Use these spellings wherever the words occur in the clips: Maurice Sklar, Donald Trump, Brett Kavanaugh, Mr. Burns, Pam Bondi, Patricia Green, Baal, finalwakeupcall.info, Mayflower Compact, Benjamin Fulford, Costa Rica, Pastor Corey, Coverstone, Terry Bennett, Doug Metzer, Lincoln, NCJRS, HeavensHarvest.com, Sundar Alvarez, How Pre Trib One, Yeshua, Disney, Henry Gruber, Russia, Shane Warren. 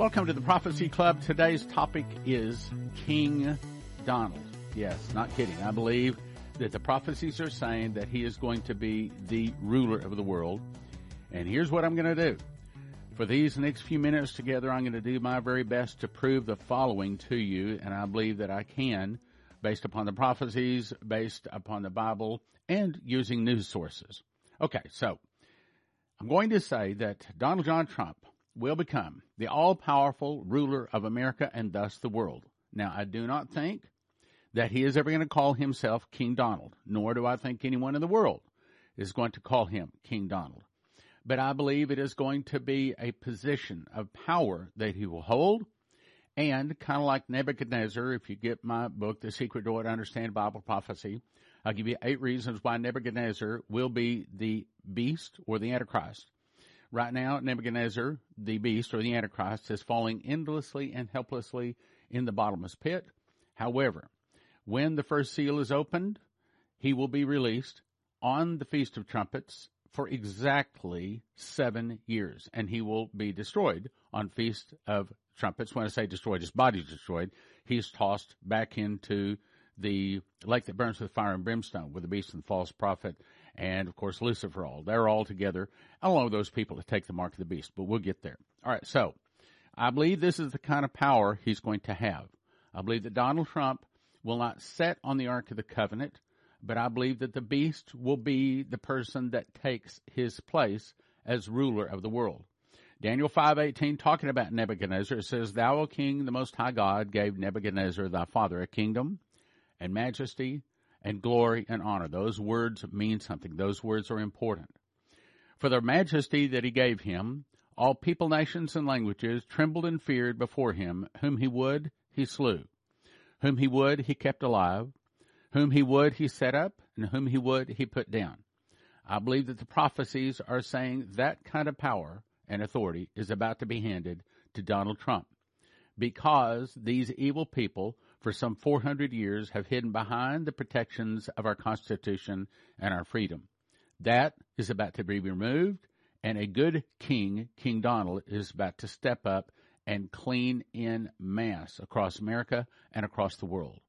Welcome to the Prophecy Club. Today's topic is King Donald. Yes, not kidding. I believe that the prophecies are saying that he is going to be the ruler of the world. And here's what I'm going to do. For these next few minutes together, I'm going to do my very best to prove the following to you. And I believe that I can, based upon the prophecies, based upon the Bible, and using news sources. Okay, so I'm going to say that Donald John Trump will become the all-powerful ruler of America and thus the world. Now, I do not think that he is ever going to call himself King Donald, nor do I think anyone in the world is going to call him King Donald. But I believe it is going to be a position of power that he will hold, and kind of like Nebuchadnezzar, if you get my book, The Secret Door to Understand Bible Prophecy, I'll give you 8 reasons why Nebuchadnezzar will be the beast or the Antichrist. Right now, Nebuchadnezzar, the beast or the Antichrist, is falling endlessly and helplessly in the bottomless pit. However, when the first seal is opened, he will be released on the Feast of Trumpets for exactly 7 years, and he will be destroyed on Feast of Trumpets. When I say destroyed, his body's destroyed. He's tossed back into the lake that burns with fire and brimstone with the beast and the false prophet. And, of course, Lucifer, they're all together, along with those people that take the mark of the beast. But we'll get there. All right, so I believe this is the kind of power he's going to have. I believe that Donald Trump will not sit on the Ark of the Covenant, but I believe that the beast will be the person that takes his place as ruler of the world. Daniel 5:18, talking about Nebuchadnezzar, it says, "Thou, O king, the most high God, gave Nebuchadnezzar thy father a kingdom and majesty and glory and honor." Those words mean something. Those words are important. "For the majesty that he gave him, all people, nations, and languages trembled and feared before him. Whom he would, he slew. Whom he would, he kept alive. Whom he would, he set up. And whom he would, he put down." I believe that the prophecies are saying that kind of power and authority is about to be handed to Donald Trump, because these evil people for some 400 years have hidden behind the protections of our Constitution and our freedom. That is about to be removed, and a good king, King Donald, is about to step up and clean in mass across America and across the world.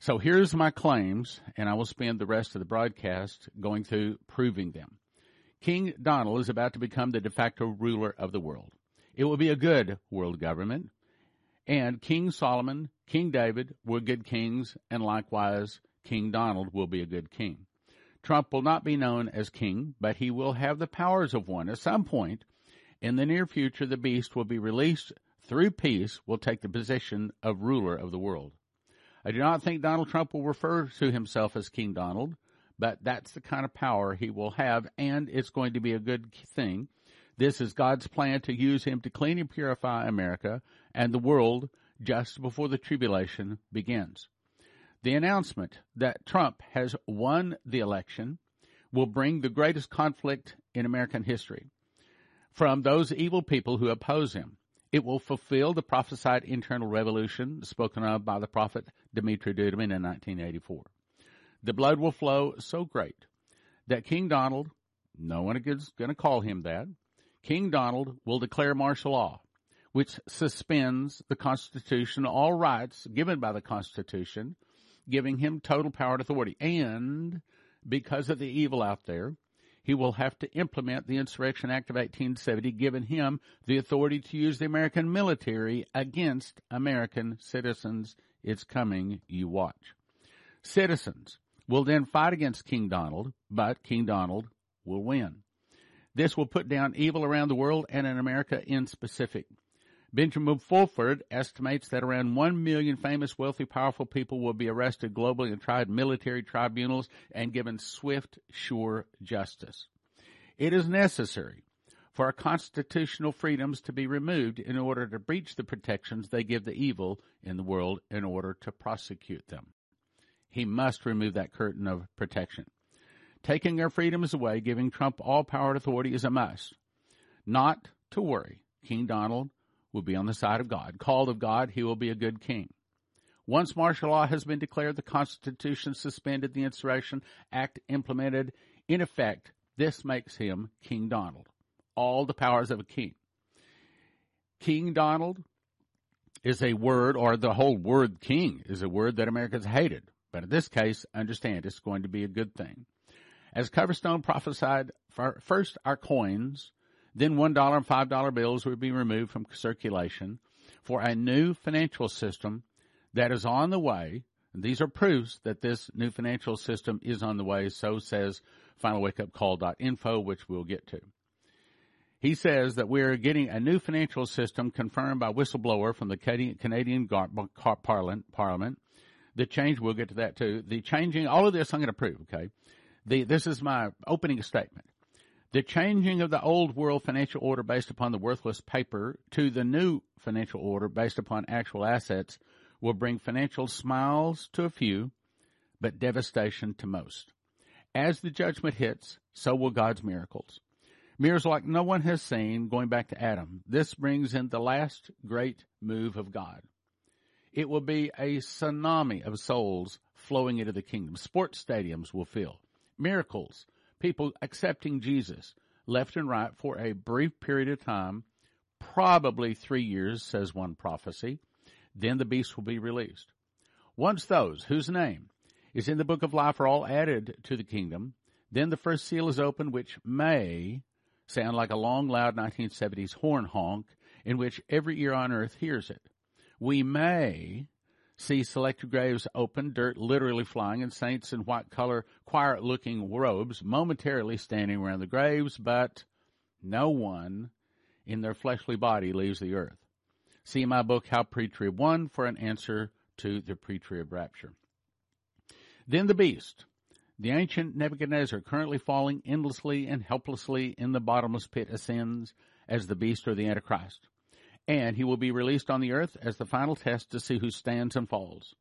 So here's my claims, and I will spend the rest of the broadcast going through proving them. King Donald is about to become the de facto ruler of the world. It will be a good world government. And King Solomon, King David were good kings, and likewise King Donald will be a good king. Trump will not be known as king, but he will have the powers of one. At some point in the near future, the beast will be released through peace, will take the position of ruler of the world. I do not think Donald Trump will refer to himself as King Donald, but that's the kind of power he will have, and it's going to be a good thing. This is God's plan to use him to clean and purify America and the world just before the tribulation begins. The announcement that Trump has won the election will bring the greatest conflict in American history from those evil people who oppose him. It will fulfill the prophesied internal revolution spoken of by the prophet Dumitru Duduman in 1984. The blood will flow so great that King Donald, no one is going to call him that, King Donald will declare martial law, which suspends the Constitution, all rights given by the Constitution, giving him total power and authority. And because of the evil out there, he will have to implement the Insurrection Act of 1870, giving him the authority to use the American military against American citizens. It's coming, you watch. Citizens will then fight against King Donald, but King Donald will win. This will put down evil around the world and in America in specific. Benjamin Fulford estimates that around 1 million famous, wealthy, powerful people will be arrested globally and tried military tribunals and given swift, sure justice. It is necessary for our constitutional freedoms to be removed in order to breach the protections they give the evil in the world in order to prosecute them. He must remove that curtain of protection. Taking our freedoms away, giving Trump all power and authority is a must. Not to worry, King Donald will be on the side of God. Called of God, he will be a good king. Once martial law has been declared, the Constitution suspended, the Insurrection Act implemented, in effect, this makes him King Donald. All the powers of a king. King Donald is a word, or the whole word king is a word that Americans hated. But in this case, understand it's going to be a good thing. As Coverstone prophesied, first our coins, then $1 and $5 bills would be removed from circulation for a new financial system that is on the way. And these are proofs that this new financial system is on the way, so says finalwakeupcall.info, which we'll get to. He says that we are getting a new financial system confirmed by whistleblower from the Canadian Parliament. The change, we'll get to that too. The changing, all of this I'm going to prove, okay? This is my opening statement. The changing of the old world financial order based upon the worthless paper to the new financial order based upon actual assets will bring financial smiles to a few, but devastation to most. As the judgment hits, so will God's miracles. Miracles like no one has seen, going back to Adam. This brings in the last great move of God. It will be a tsunami of souls flowing into the kingdom. Sports stadiums will fill. Miracles. People accepting Jesus left and right for a brief period of time, probably 3 years, says one prophecy. Then the beast will be released. Once those whose name is in the book of life are all added to the kingdom, then the first seal is opened, which may sound like a long, loud 1970s horn honk in which every ear on earth hears it. We may see selected graves open, dirt literally flying, and saints in white collar, quiet-looking robes momentarily standing around the graves, but no one in their fleshly body leaves the earth. See my book, How Pre Trib One, for an answer to the pre-trib rapture. Then the beast, the ancient Nebuchadnezzar, currently falling endlessly and helplessly in the bottomless pit, ascends as the beast or the Antichrist. And he will be released on the earth as the final test to see who stands and falls.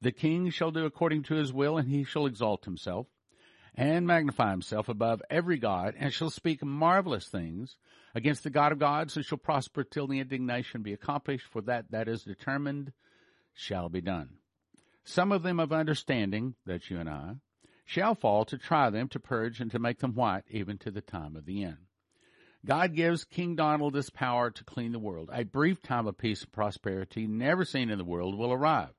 The king shall do according to his will, and he shall exalt himself and magnify himself above every god, and shall speak marvelous things against the God of gods, and shall prosper till the indignation be accomplished, for that is determined shall be done. Some of them of understanding, that's you and I, shall fall to try them, to purge, and to make them white, even to the time of the end. God gives King Donald this power to clean the world. A brief time of peace and prosperity never seen in the world will arrive.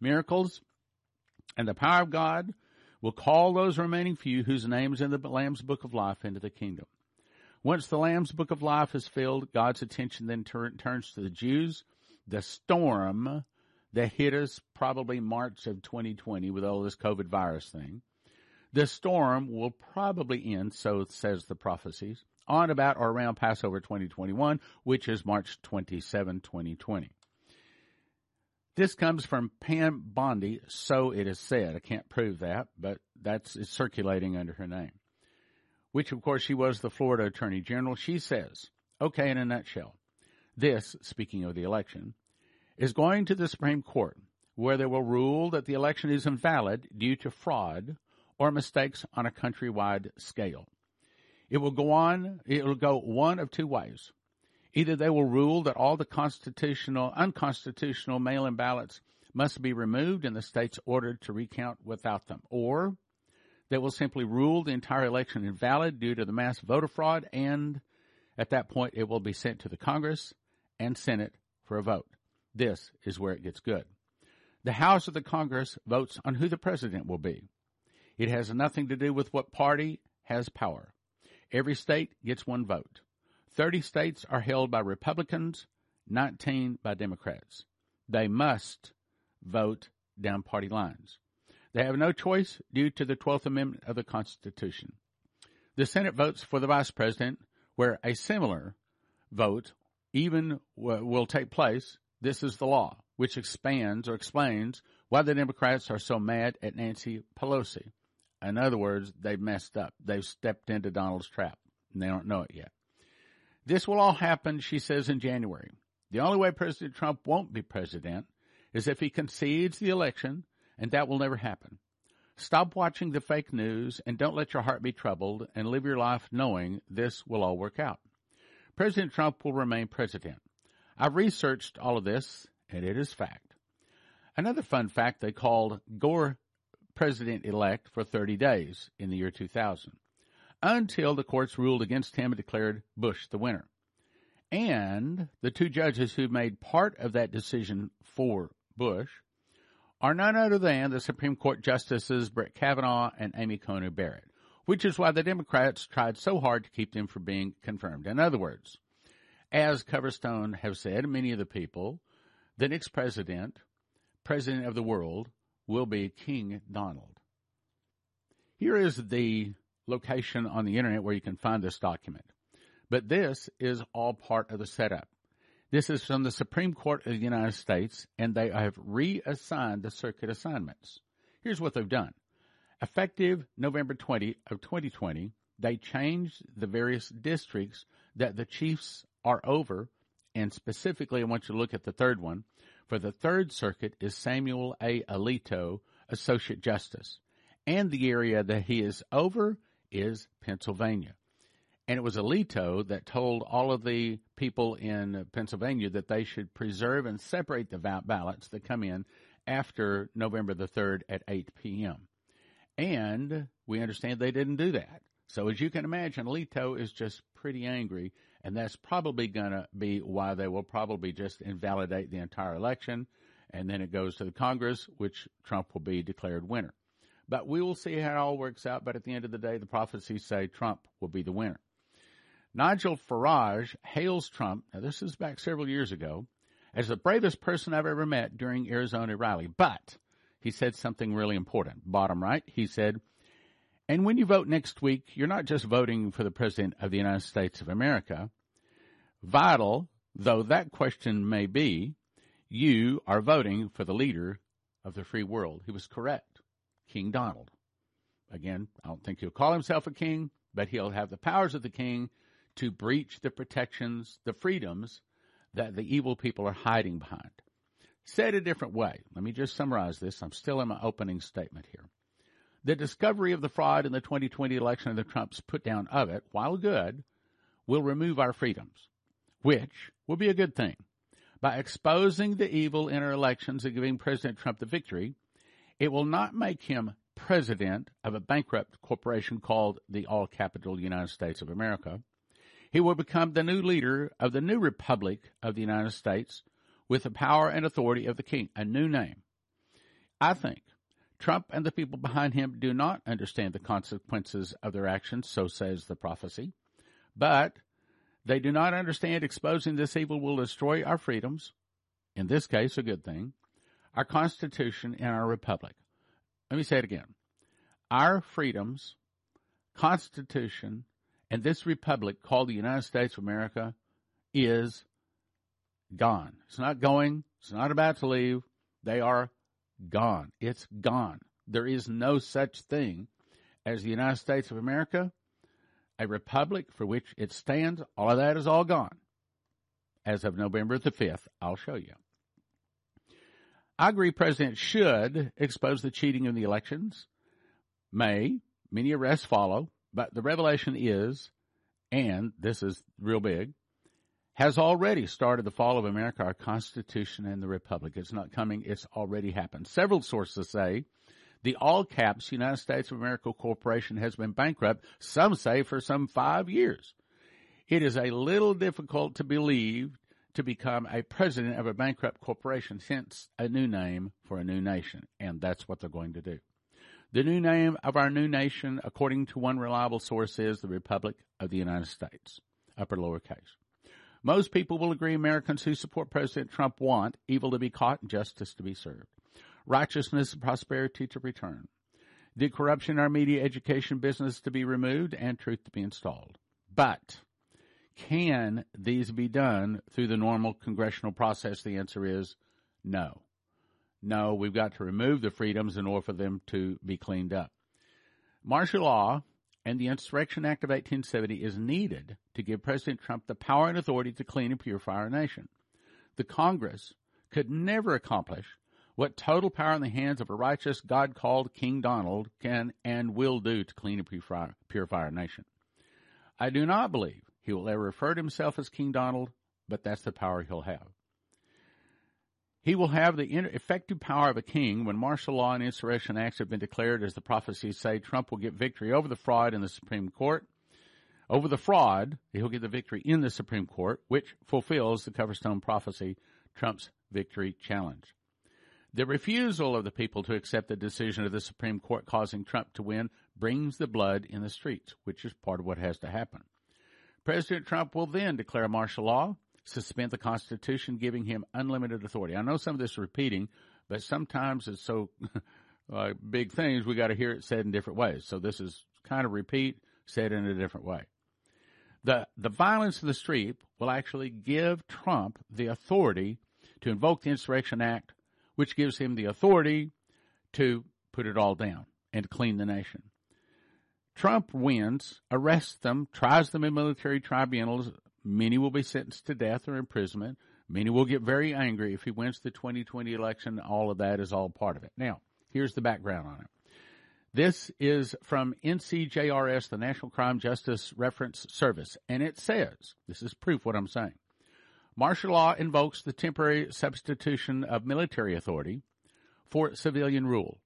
Miracles and the power of God will call those remaining few whose names in the Lamb's Book of Life into the kingdom. Once the Lamb's Book of Life is filled, God's attention then turns to the Jews. The storm that hit us probably March of 2020 with all this COVID virus thing. The storm will probably end, so says the prophecies, on about or around Passover 2021, which is March 27, 2020. This comes from Pam Bondi, so it is said. I can't prove that, but it's circulating under her name, which, of course, she was the Florida Attorney General. She says, okay, in a nutshell, this, speaking of the election, is going to the Supreme Court, where they will rule that the election is invalid due to fraud or mistakes on a countrywide scale. It will go one of two ways. Either they will rule that all the unconstitutional mail-in ballots must be removed and the states ordered to recount without them, or they will simply rule the entire election invalid due to the mass voter fraud, and at that point it will be sent to the Congress and Senate for a vote. This is where it gets good. The House of the Congress votes on who the president will be. It has nothing to do with what party has power. Every state gets one vote. 30 states are held by Republicans, 19 by Democrats. They must vote down party lines. They have no choice due to the 12th Amendment of the Constitution. The Senate votes for the vice president, where a similar vote even will take place. This is the law, which expands or explains why the Democrats are so mad at Nancy Pelosi. In other words, they've messed up. They've stepped into Donald's trap, and they don't know it yet. This will all happen, she says, in January. The only way President Trump won't be president is if he concedes the election, and that will never happen. Stop watching the fake news, and don't let your heart be troubled, and live your life knowing this will all work out. President Trump will remain president. I've researched all of this, and it is fact. Another fun fact, they called Gore president-elect for 30 days in the year 2000, until the courts ruled against him and declared Bush the winner. and the two judges who made part of that decision for Bush are none other than the Supreme Court Justices Brett Kavanaugh and Amy Coney Barrett, which is why the Democrats tried so hard to keep them from being confirmed. In other words, as Coverstone have said, many of the people, the next president of the world, will be King Donald. Here is the location on the internet where you can find this document. But this is all part of the setup. This is from the Supreme Court of the United States, and they have reassigned the circuit assignments. Here's what they've done. Effective November 20 of 2020, they changed the various districts that the chiefs are over, and specifically I want you to look at the third one. For the Third Circuit is Samuel A. Alito, Associate Justice, and the area that he is over is Pennsylvania. And it was Alito that told all of the people in Pennsylvania that they should preserve and separate the ballots that come in after November the 3rd at 8 p.m. And we understand they didn't do that. So as you can imagine, Alito is just pretty angry, and that's probably going to be why they will probably just invalidate the entire election, and then it goes to the Congress, which Trump will be declared winner. But we will see how it all works out, but at the end of the day, the prophecies say Trump will be the winner. Nigel Farage hails Trump, now this is back several years ago, as the bravest person I've ever met during Arizona rally. But he said something really important. Bottom right, he said, and when you vote next week, you're not just voting for the President of the United States of America. Vital, though that question may be, you are voting for the leader of the free world. He was correct. King Donald. Again, I don't think he'll call himself a king, but he'll have the powers of the king to breach the protections, the freedoms that the evil people are hiding behind. Said a different way, let me just summarize this. I'm still in my opening statement here. The discovery of the fraud in the 2020 election and the Trump's put down of it, while good, will remove our freedoms, which will be a good thing. By exposing the evil in our elections and giving President Trump the victory, it will not make him president of a bankrupt corporation called the all-capital United States of America. He will become the new leader of the new Republic of the United States with the power and authority of the king, a new name. I think Trump and the people behind him do not understand the consequences of their actions, so says the prophecy. But they do not understand exposing this evil will destroy our freedoms, in this case a good thing, our Constitution and our Republic. Let me say it again. Our freedoms, Constitution, and this republic called the United States of America is gone. It's not going. It's not about to leave. They are gone. It's gone. There is no such thing as the United States of America, a republic for which it stands. All of that is all gone. As of November the 5th, I'll show you. I agree President should expose the cheating in the elections. Many arrests follow. But the revelation is, and this is real big, has already started the fall of America, our Constitution, and the Republic. It's not coming. It's already happened. Several sources say the all-caps United States of America Corporation has been bankrupt, some say for some 5 years. It is a little difficult to believe to become a president of a bankrupt corporation, hence a new name for a new nation, and that's what they're going to do. The new name of our new nation, according to one reliable source, is the Republic of the United States, upper lowercase. Most people will agree Americans who support President Trump want evil to be caught and justice to be served, righteousness and prosperity to return, the corruption in our media education business to be removed, and truth to be installed. But can these be done through the normal congressional process? The answer is no. No, we've got to remove the freedoms in order for them to be cleaned up. Martial law and the Insurrection Act of 1870 is needed to give President Trump the power and authority to clean and purify our nation. The Congress could never accomplish what total power in the hands of a righteous, God-called King Donald can and will do to clean and purify our nation. I do not believe he will ever refer to himself as King Donald, but that's the power he'll have. He will have the effective power of a king when martial law and insurrection acts have been declared, as the prophecies say. Trump will get victory over the fraud in the Supreme Court. Over the fraud, he'll get the victory in the Supreme Court, which fulfills the Coverstone prophecy, Trump's victory challenge. The refusal of the people to accept the decision of the Supreme Court causing Trump to win brings the blood in the streets, which is part of what has to happen. President Trump will then declare martial law, suspend the Constitution, giving him unlimited authority. I know some of this is repeating, but sometimes it's so big things, we got to hear it said in different ways. So this is kind of repeat, said in a different way. The violence of the street will actually give Trump the authority to invoke the Insurrection Act, which gives him the authority to put it all down and clean the nation. Trump wins, arrests them, tries them in military tribunals. Many will be sentenced to death or imprisonment. Many will get very angry if he wins the 2020 election. All of that is all part of it. Now, here's the background on it. This is from NCJRS, the National Crime Justice Reference Service, and it says, this is proof what I'm saying, martial law invokes the temporary substitution of military authority for civilian rule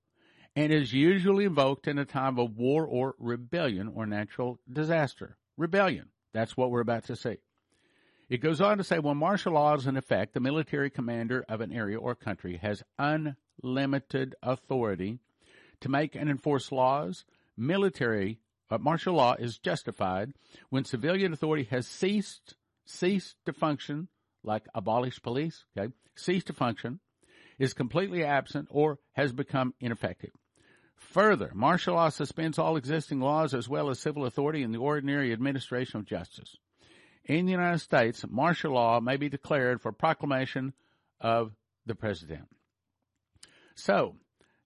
and is usually invoked in a time of war or rebellion or natural disaster. Rebellion. That's what we're about to see. It goes on to say, when martial law is in effect, the military commander of an area or country has unlimited authority to make and enforce laws. Martial law is justified when civilian authority has ceased to function, like abolish police, okay, cease to function, is completely absent, or has become ineffective. Further, martial law suspends all existing laws as well as civil authority in the ordinary administration of justice. In the United States, martial law may be declared for proclamation of the president. So,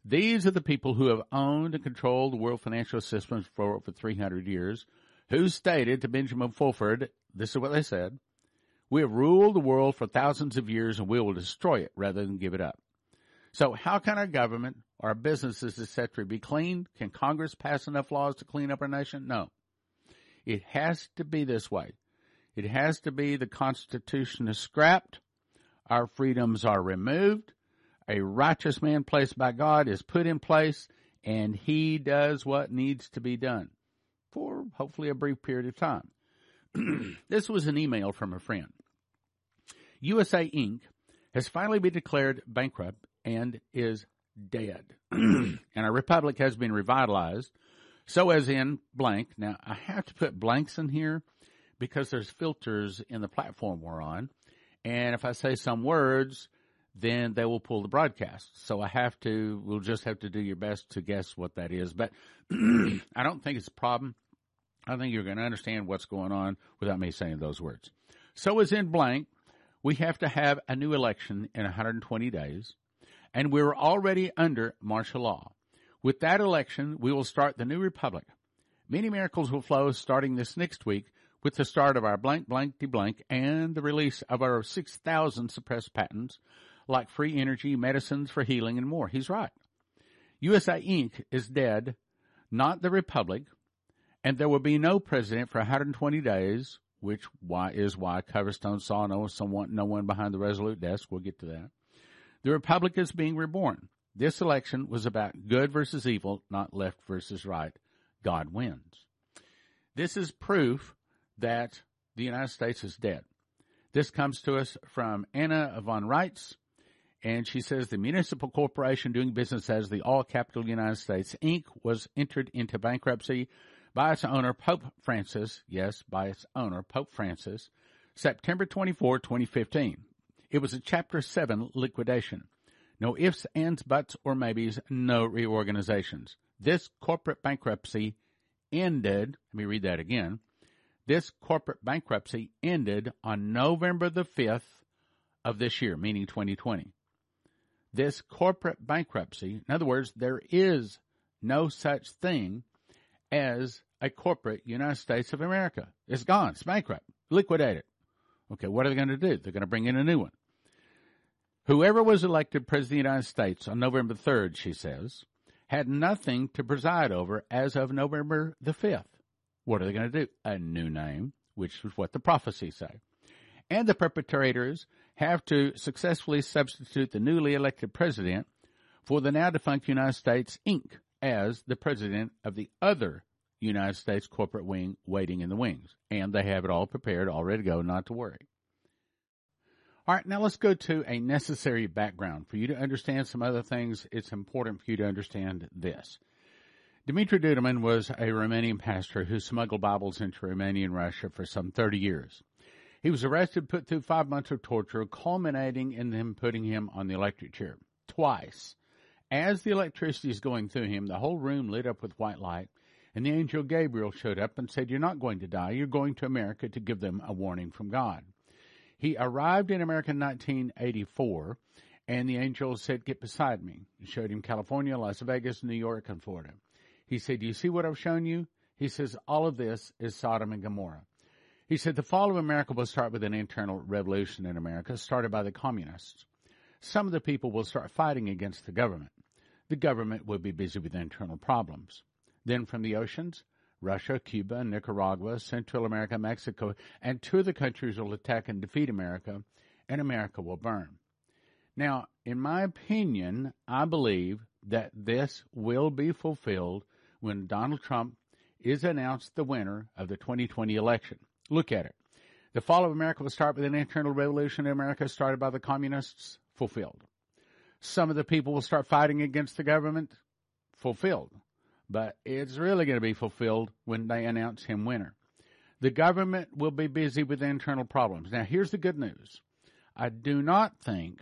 these are the people who have owned and controlled the world financial systems for over 300 years, who stated to Benjamin Fulford, this is what they said, we have ruled the world for thousands of years and we will destroy it rather than give it up. So how can our government, our businesses, etc. be cleaned? Can Congress pass enough laws to clean up our nation? No. It has to be this way. It has to be the Constitution is scrapped, our freedoms are removed, a righteous man placed by God is put in place, and he does what needs to be done for hopefully a brief period of time. This was an email from a friend. USA Inc. has finally been declared bankrupt and is dead. And our republic has been revitalized. So as in blank. Now, I have to put blanks in here because there's filters in the platform we're on. And if I say some words, then they will pull the broadcast. So we'll just have to do your best to guess what that is. But I don't think it's a problem. I think you're going to understand what's going on without me saying those words. So as in blank, we have to have a new election in 120 days, and we're already under martial law. With that election, we will start the new republic. Many miracles will flow starting this next week with the start of our blank, blank, de blank, and the release of our 6,000 suppressed patents, like free energy, medicines for healing, and more. He's right. USA Inc. is dead, not the republic. And there will be no president for 120 days, which is why Coverstone saw no one behind the Resolute Desk. We'll get to that. The republic is being reborn. This election was about good versus evil, not left versus right. God wins. This is proof that the United States is dead. This comes to us from Anna von Reitz, and she says the municipal corporation doing business as the All Capital United States, Inc. was entered into bankruptcy by its owner, Pope Francis, September 24, 2015. It was a Chapter 7 liquidation. No ifs, ands, buts, or maybes, no reorganizations. This corporate bankruptcy ended, let me read that again. This corporate bankruptcy ended on November the 5th of this year, meaning 2020. This corporate bankruptcy, in other words, there is no such thing as a corporate United States of America. It's gone. It's bankrupt. Liquidate it. Okay, what are they going to do? They're going to bring in a new one. Whoever was elected President of the United States on November 3rd, she says, had nothing to preside over as of November the 5th. What are they going to do? A new name, which is what the prophecies say. And the perpetrators have to successfully substitute the newly elected president for the now defunct United States, Inc., as the president of the other United States corporate wing waiting in the wings. And they have it all prepared, all ready to go, not to worry. All right, now let's go to a necessary background. For you to understand some other things, it's important for you to understand this. Dumitru Duduman was a Romanian pastor who smuggled Bibles into Romania and Russia for some 30 years. He was arrested, put through 5 months of torture, culminating in them putting him on the electric chair twice. As the electricity is going through him, the whole room lit up with white light, and the angel Gabriel showed up and said, "You're not going to die. You're going to America to give them a warning from God." He arrived in America in 1984, and the angel said, "Get beside me." He showed him California, Las Vegas, New York, and Florida. He said, "Do you see what I've shown you?" He says, "All of this is Sodom and Gomorrah." He said, "The fall of America will start with an internal revolution in America, started by the communists. Some of the people will start fighting against the government. The government will be busy with internal problems. Then from the oceans, Russia, Cuba, Nicaragua, Central America, Mexico, and two of the countries will attack and defeat America, and America will burn." Now, in my opinion, I believe that this will be fulfilled when Donald Trump is announced the winner of the 2020 election. Look at it. The fall of America will start with an internal revolution in America started by the communists. Fulfilled. Some of the people will start fighting against the government. Fulfilled. But it's really going to be fulfilled when they announce him winner. The government will be busy with internal problems. Now, here's the good news. I do not think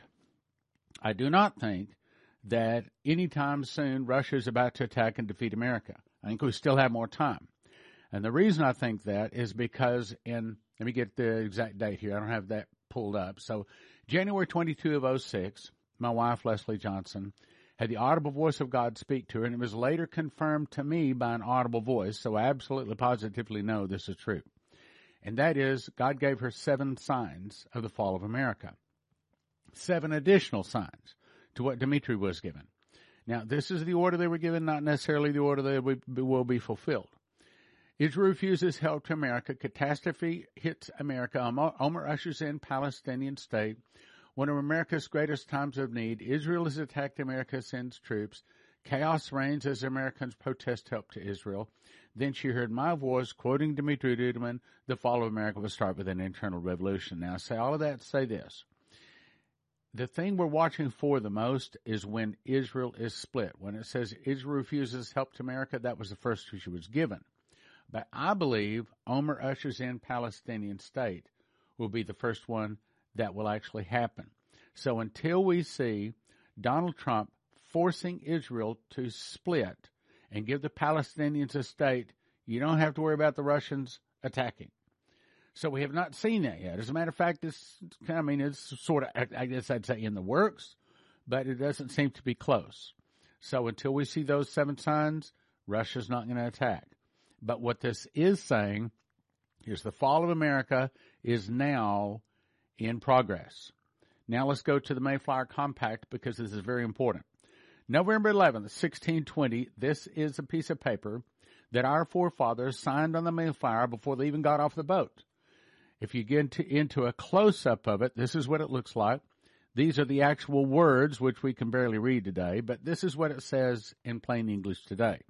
that anytime soon Russia is about to attack and defeat America. I think we still have more time. And the reason I think that is because let me get the exact date here. I don't have that pulled up. So January 22 of 06, my wife, Leslie Johnson, had the audible voice of God speak to her, and it was later confirmed to me by an audible voice, so I absolutely positively know this is true. And that is, God gave her 7 signs of the fall of America. 7 additional signs to what Dimitri was given. Now, this is the order they were given, not necessarily the order they will be fulfilled. Israel refuses help to America. Catastrophe hits America. Omer ushers in Palestinian state. One of America's greatest times of need. Israel has attacked America, sends troops. Chaos reigns as Americans protest help to Israel. Then she heard my voice quoting Dumitru Duduman, "The fall of America will start with an internal revolution." Now, I say all of that to say this. The thing we're watching for the most is when Israel is split. When it says Israel refuses help to America, that was the first two she was given. But I believe Omer ushers in Palestinian state will be the first one that will actually happen. So until we see Donald Trump forcing Israel to split and give the Palestinians a state, you don't have to worry about the Russians attacking. So we have not seen that yet. As a matter of fact, it's sort of, I guess I'd say, in the works, but it doesn't seem to be close. So until we see those 7 signs, Russia's not going to attack. But what this is saying is the fall of America is now in progress. Now let's go to the Mayflower Compact, because this is very important. November 11th, 1620, this is a piece of paper that our forefathers signed on the Mayflower before they even got off the boat. If you get into a close-up of it, this is what it looks like. These are the actual words, which we can barely read today, but this is what it says in plain English today.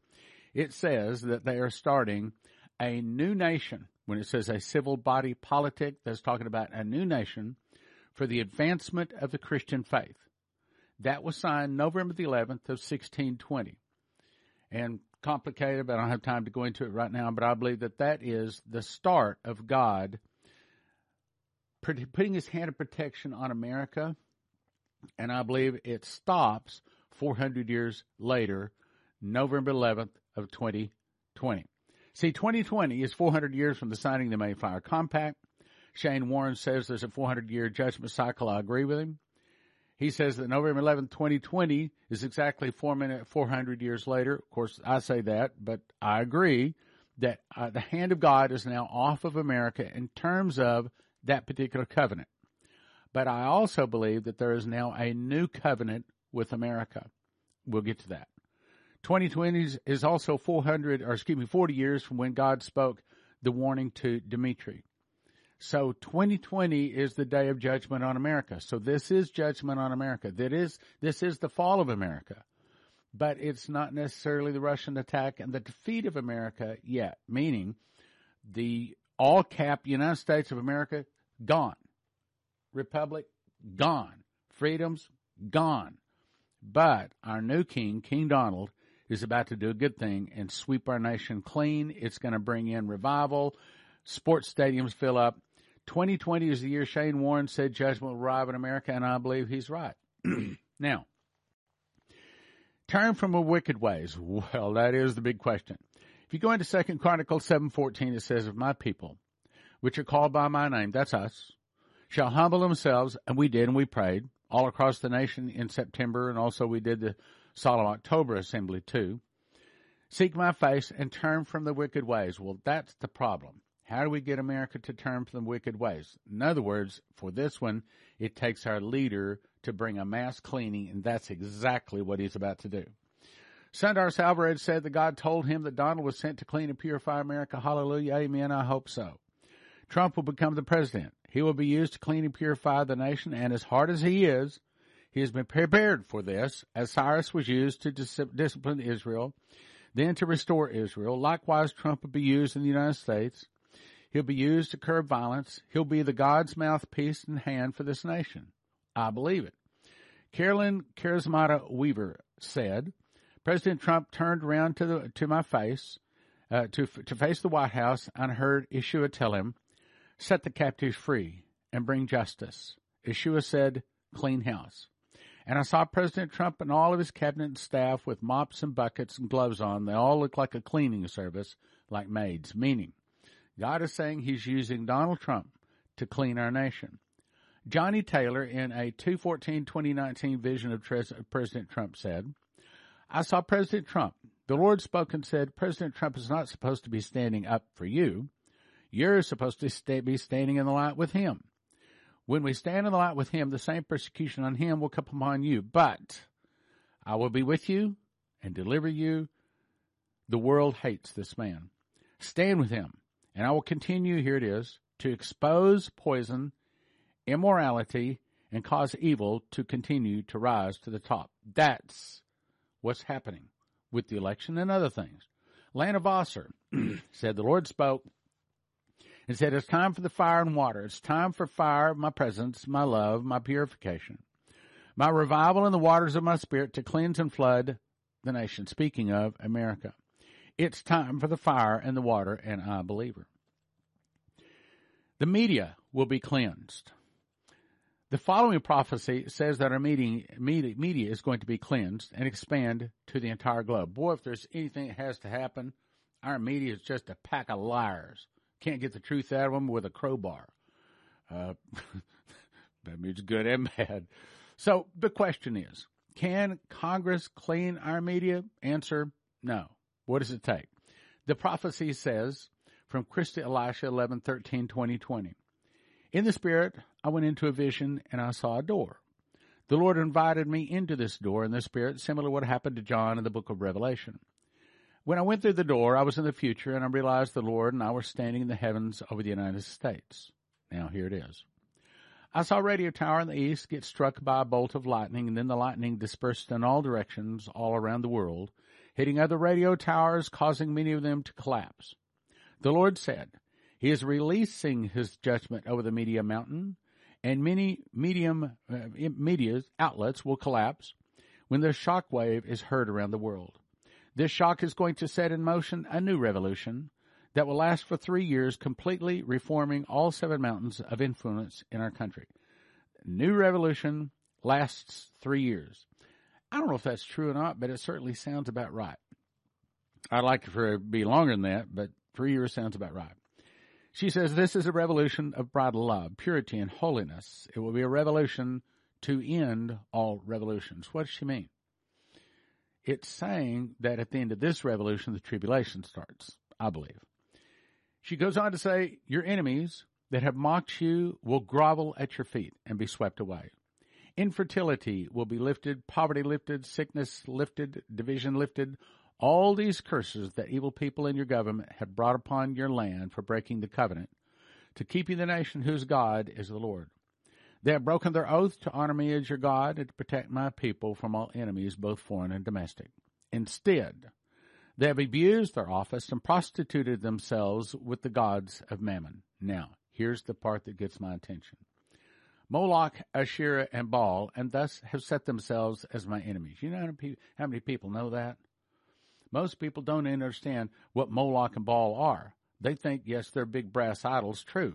It says that they are starting a new nation. When it says a civil body politic, that's talking about a new nation for the advancement of the Christian faith. That was signed November the 11th of 1620. And complicated, but I don't have time to go into it right now, but I believe that is the start of God putting his hand of protection on America. And I believe it stops 400 years later, November 11th, of 2020. See, 2020 is 400 years from the signing of the Mayflower Compact. Shane Warren says there's a 400-year judgment cycle. I agree with him. He says that November 11, 2020 is exactly 400 years later. Of course, I say that, but I agree that the hand of God is now off of America in terms of that particular covenant. But I also believe that there is now a new covenant with America. We'll get to that. 2020 is also 40 years from when God spoke the warning to Dimitri. So 2020 is the day of judgment on America. So this is judgment on America. This is the fall of America. but it's not necessarily the Russian attack and the defeat of America yet, meaning the all-cap United States of America, gone. Republic, gone. Freedoms, gone. But our new king, King Donald, is about to do a good thing and sweep our nation clean. It's going to bring in revival. Sports stadiums fill up. 2020 is the year Shane Warren said judgment will arrive in America, and I believe he's right. Now, turn from our wicked ways. Well, that is the big question. If you go into 2 Chronicles 7:14, it says, if my people, which are called by my name, that's us, shall humble themselves, and we did, and we prayed all across the nation in September, and also we did the Solemn October Assembly too. Seek my face and turn from the wicked ways. Well, that's the problem. How do we get America to turn from the wicked ways? In other words, for this one, it takes our leader to bring a mass cleaning, and that's exactly what he's about to do. Sundar Alvarez said that God told him that Donald was sent to clean and purify America. Hallelujah. Amen. I hope so. Trump will become the president. He will be used to clean and purify the nation, and as hard as he is, he has been prepared for this, as Cyrus was used to discipline Israel, then to restore Israel. Likewise, Trump will be used in the United States. He'll be used to curb violence. He'll be the God's mouthpiece and hand for this nation. I believe it. Carolyn Charismata Weaver said, President Trump turned around to my face, to face the White House, and heard Yeshua tell him, set the captives free and bring justice. Yeshua said, clean house. And I saw President Trump and all of his cabinet and staff with mops and buckets and gloves on. They all looked like a cleaning service, like maids, meaning God is saying he's using Donald Trump to clean our nation. Johnny Taylor, in a 2/14/2019 vision of President Trump, said, I saw President Trump. The Lord spoke and said, President Trump is not supposed to be standing up for you. You're supposed to be standing in the light with him. When we stand in the light with him, the same persecution on him will come upon you. But I will be with you and deliver you. The world hates this man. Stand with him. And I will continue, here it is, to expose poison, immorality, and cause evil to continue to rise to the top. That's what's happening with the election and other things. Lana Vosser said, the Lord spoke and said, it's time for the fire and water. It's time for fire, my presence, my love, my purification, my revival in the waters of my spirit to cleanse and flood the nation, speaking of America. It's time for the fire and the water, and I believe her. The media will be cleansed. The following prophecy says that our media is going to be cleansed and expand to the entire globe. Boy, if there's anything that has to happen, our media is just a pack of liars. Can't get the truth out of them with a crowbar. That means good and bad. So the question is, can Congress clean our media? Answer, no. What does it take? The prophecy says from Christy Elisha 11:13-2020. In the spirit, I went into a vision and I saw a door. The Lord invited me into this door in the spirit, similar to what happened to John in the book of Revelation. When I went through the door, I was in the future and I realized the Lord and I were standing in the heavens over the United States. Now here it is. I saw a radio tower in the east get struck by a bolt of lightning, and then the lightning dispersed in all directions all around the world, hitting other radio towers, causing many of them to collapse. The Lord said he is releasing his judgment over the media mountain, and many media outlets will collapse when their shock wave is heard around the world. This shock is going to set in motion a new revolution that will last for 3 years, completely reforming all seven mountains of influence in our country. New revolution lasts 3 years. I don't know if that's true or not, but it certainly sounds about right. I'd like for it to be longer than that, but 3 years sounds about right. She says, this is a revolution of bridal love, purity, and holiness. It will be a revolution to end all revolutions. What does she mean? It's saying that at the end of this revolution, the tribulation starts, I believe. She goes on to say, your enemies that have mocked you will grovel at your feet and be swept away. Infertility will be lifted, poverty lifted, sickness lifted, division lifted. All these curses that evil people in your government have brought upon your land for breaking the covenant, to keeping the nation whose God is the Lord. They have broken their oath to honor me as your God and to protect my people from all enemies, both foreign and domestic. Instead, they have abused their office and prostituted themselves with the gods of Mammon. Now, here's the part that gets my attention. Moloch, Asherah, and Baal, and thus have set themselves as my enemies. You know how many people know that? Most people don't understand what Moloch and Baal are. They think, yes, they're big brass idols, true.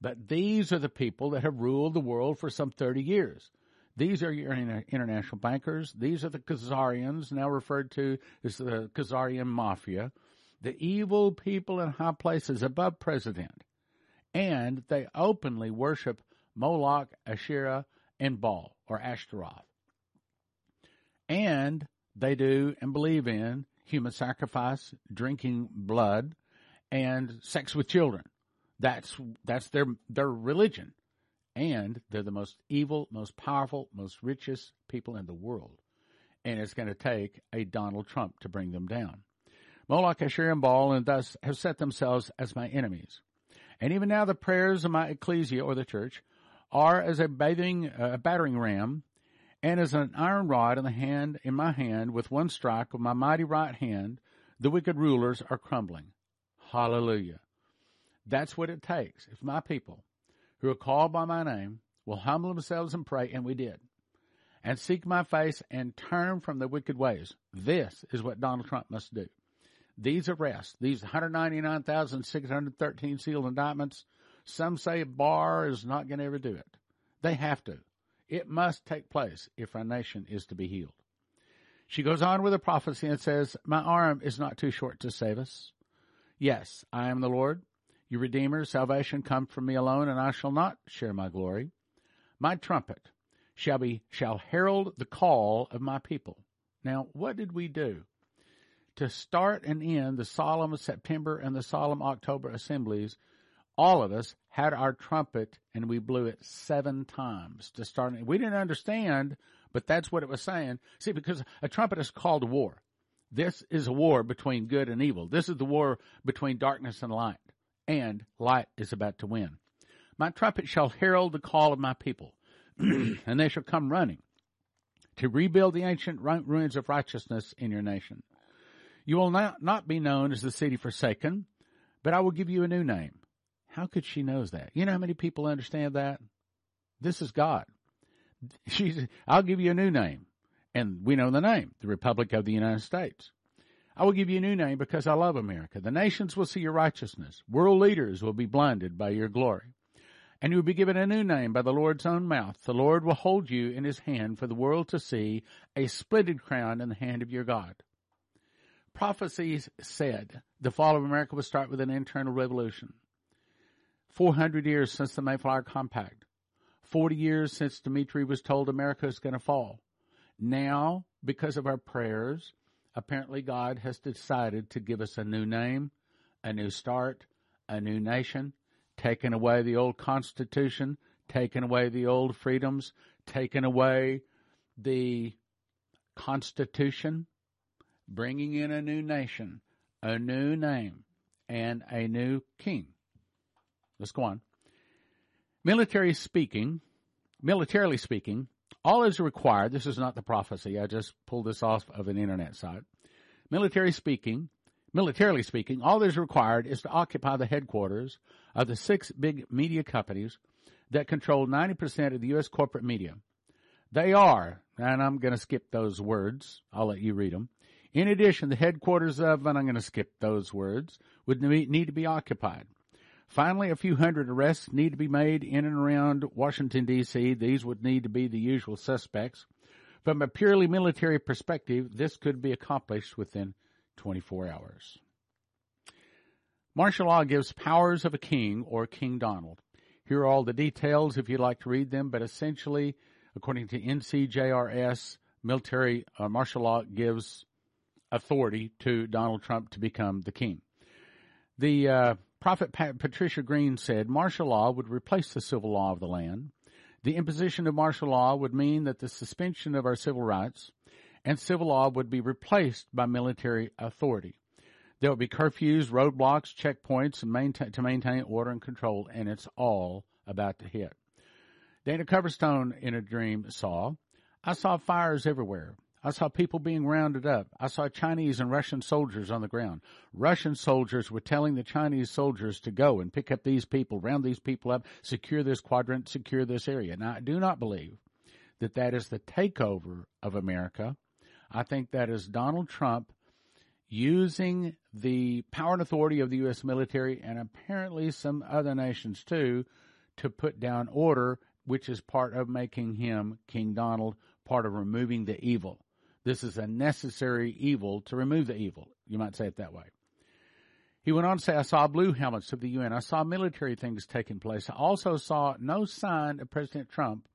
But these are the people that have ruled the world for some 30 years. These are your international bankers. These are the Khazarians, now referred to as the Khazarian Mafia, the evil people in high places above president. And they openly worship Moloch, Asherah, and Baal, or Ashtaroth. And they do and believe in human sacrifice, drinking blood, and sex with children. That's their religion. And they're the most evil, most powerful, most richest people in the world. And it's going to take a Donald Trump to bring them down. Moloch, Asherah, and Baal, and thus have set themselves as my enemies. And even now the prayers of my ecclesia, or the church, are as a battering ram, and as an iron rod in my hand, with one strike of my mighty right hand, the wicked rulers are crumbling. Hallelujah. That's what it takes. If my people, who are called by my name, will humble themselves and pray, and we did, and seek my face and turn from the wicked ways. This is what Donald Trump must do. These arrests, these 199,613 sealed indictments, some say Barr is not going to ever do it. They have to. It must take place if our nation is to be healed. She goes on with a prophecy and says, my arm is not too short to save us. Yes, I am the Lord, your Redeemer. Salvation comes from me alone, and I shall not share my glory. My trumpet shall herald the call of my people. Now, what did we do to start and end the solemn September and the solemn October assemblies? All of us had our trumpet, and we blew it 7 times to start. We didn't understand, but that's what it was saying. See, because a trumpet is called to war. This is a war between good and evil. This is the war between darkness and light is about to win. My trumpet shall herald the call of my people, and they shall come running to rebuild the ancient ruins of righteousness in your nation. You will not be known as the city forsaken, but I will give you a new name. How could she know that? You know how many people understand that? This is God. I'll give you a new name. And we know the name, the Republic of the United States. I will give you a new name because I love America. The nations will see your righteousness. World leaders will be blinded by your glory. And you will be given a new name by the Lord's own mouth. The Lord will hold you in his hand for the world to see, a splendid crown in the hand of your God. Prophecies said the fall of America would start with an internal revolution. 400 years since the Mayflower Compact. 40 years since Dimitri was told America is going to fall. Now, because of our prayers, apparently God has decided to give us a new name, a new start, a new nation, taken away the old Constitution, taken away the old freedoms, taken away the Constitution, bringing in a new nation, a new name, and a new king. Let's go on. Militarily speaking, all is required. This is not the prophecy. I just pulled this off of an internet site. Militarily speaking, all that is required is to occupy the headquarters of the 6 big media companies that control 90% of the U.S. corporate media. They are, and I'm going to skip those words. I'll let you read them. In addition, the headquarters of, and I'm going to skip those words, would need to be occupied. Finally, a few hundred arrests need to be made in and around Washington, D.C. These would need to be the usual suspects. From a purely military perspective, this could be accomplished within 24 hours. Martial law gives powers of a king, or King Donald. Here are all the details if you'd like to read them, but essentially, according to NCJRS, martial law gives authority to Donald Trump to become the king. The Prophet Patricia Green said martial law would replace the civil law of the land. The imposition of martial law would mean that the suspension of our civil rights and civil law would be replaced by military authority. There would be curfews, roadblocks, checkpoints, and to maintain order and control, and it's all about to hit. Dana Coverstone in a dream saw, I saw fires everywhere. I saw people being rounded up. I saw Chinese and Russian soldiers on the ground. Russian soldiers were telling the Chinese soldiers to go and pick up these people, round these people up, secure this quadrant, secure this area. Now, I do not believe that that is the takeover of America. I think that is Donald Trump using the power and authority of the U.S. military and apparently some other nations too to put down order, which is part of making him, King Donald, part of removing the evil. This is a necessary evil to remove the evil. You might say it that way. He went on to say, I saw blue helmets of the UN. I saw military things taking place. I also saw no sign of President Trump,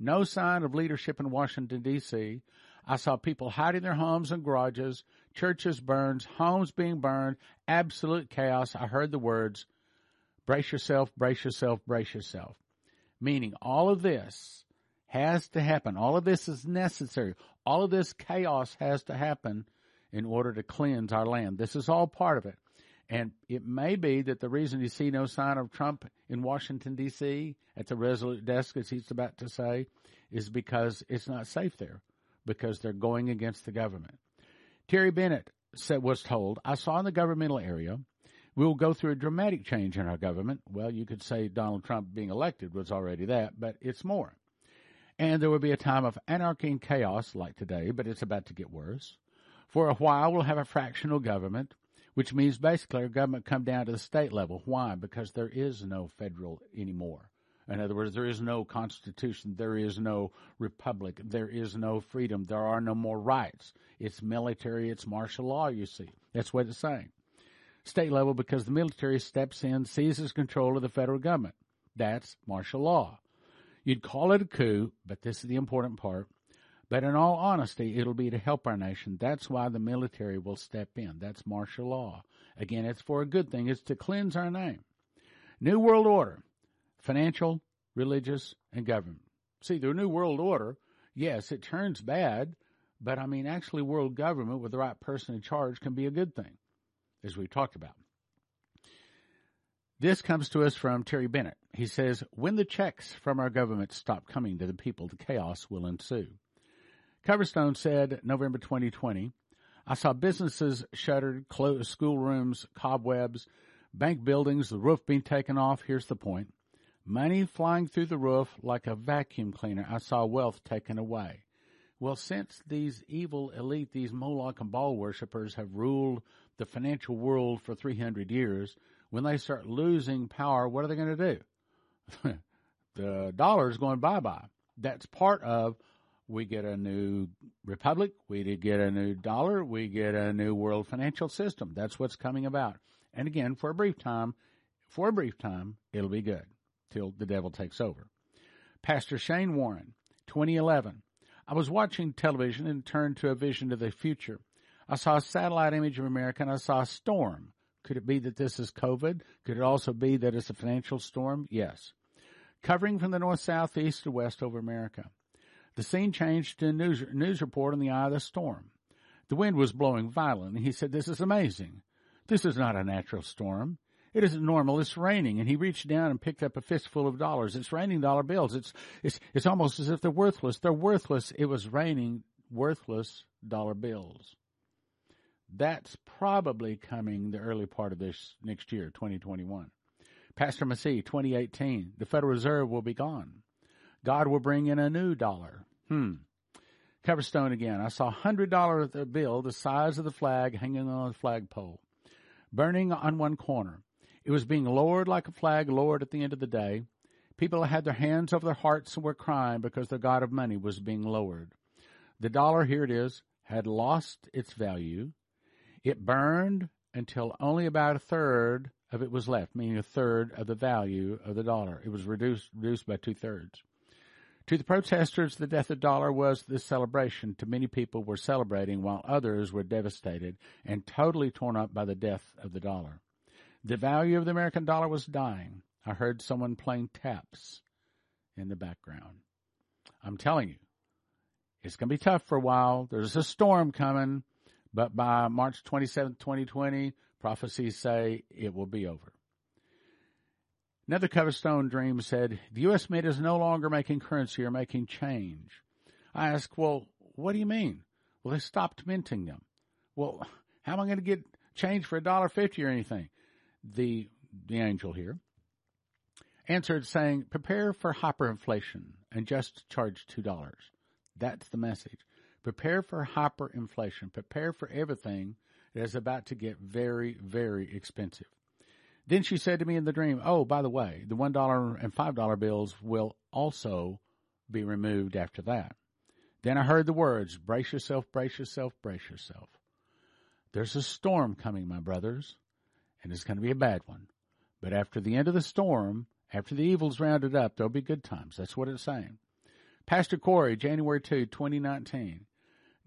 no sign of leadership in Washington, D.C. I saw people hiding their homes and garages, churches burned, homes being burned, absolute chaos. I heard the words, brace yourself, brace yourself, brace yourself. Meaning all of this has to happen. All of this is necessary. All of this chaos has to happen in order to cleanse our land. This is all part of it. And it may be that the reason you see no sign of Trump in Washington, D.C., at the Resolute Desk, as he's about to say, is because it's not safe there, because they're going against the government. Terry Bennett was told, I saw in the governmental area, we will go through a dramatic change in our government. Well, you could say Donald Trump being elected was already that, but it's more. And there will be a time of anarchy and chaos like today, but it's about to get worse. For a while, we'll have a fractional government, which means basically our government come down to the state level. Why? Because there is no federal anymore. In other words, there is no constitution. There is no republic. There is no freedom. There are no more rights. It's military. It's martial law, you see. That's what it's saying. State level, because the military steps in, seizes control of the federal government. That's martial law. You'd call it a coup, but this is the important part. But in all honesty, it'll be to help our nation. That's why the military will step in. That's martial law. Again, it's for a good thing. It's to cleanse our name. New World Order, financial, religious, and government. See, the New World Order, yes, it turns bad, but I mean, actually world government with the right person in charge can be a good thing, as we talked about. This comes to us from Terry Bennett. He says, when the checks from our government stop coming to the people, the chaos will ensue. Coverstone said, November 2020, I saw businesses shuttered, closed, schoolrooms, cobwebs, bank buildings, the roof being taken off. Here's the point. Money flying through the roof like a vacuum cleaner. I saw wealth taken away. Well, since these evil elite, these Moloch and Baal worshippers have ruled the financial world for 300 years, when they start losing power, what are they going to do? The dollar is going bye-bye. That's part of, we get a new republic, we get a new dollar, we get a new world financial system. That's what's coming about. And again, for a brief time, it'll be good till the devil takes over. Pastor Shane Warren, 2011. I was watching television and turned to a vision of the future. I saw a satellite image of America and I saw a storm. Could it be that this is COVID? Could it also be that it's a financial storm? Yes. Covering from the north, south, east, and west over America. The scene changed to a news report on the eye of the storm. The wind was blowing violently. He said, this is amazing. This is not a natural storm. It isn't normal. It's raining. And he reached down and picked up a fistful of dollars. It's raining dollar bills. It's almost as if they're worthless. They're worthless. It was raining worthless dollar bills. That's probably coming the early part of this next year, 2021. Pastor Massey, 2018, the Federal Reserve will be gone. God will bring in a new dollar. Coverstone again. I saw a $100 bill the size of the flag hanging on the flagpole, burning on one corner. It was being lowered like a flag lowered at the end of the day. People had their hands over their hearts and were crying because their god of money was being lowered. The dollar, here it is, had lost its value. It burned until only about a third of it was left, meaning a third of the value of the dollar. It was reduced by two-thirds. To the protesters, the death of dollar was this celebration. To many people were celebrating while others were devastated and totally torn up by the death of the dollar. The value of the American dollar was dying. I heard someone playing taps in the background. I'm telling you, it's going to be tough for a while. There's a storm coming, but by March 27, 2020, prophecies say it will be over. Another Coverstone dream said, the U.S. Mint is no longer making currency or making change. I asked, well, what do you mean? Well, they stopped minting them. Well, how am I going to get change for $1.50 or anything? The angel here answered saying, prepare for hyperinflation and just charge $2. That's the message. Prepare for hyperinflation. Prepare for everything that is about to get very, very expensive. Then she said to me in the dream, oh, by the way, the $1 and $5 bills will also be removed after that. Then I heard the words, brace yourself, brace yourself, brace yourself. There's a storm coming, my brothers, and it's going to be a bad one. But after the end of the storm, after the evil's rounded up, there'll be good times. That's what it's saying. Pastor Corey, January 2, 2019.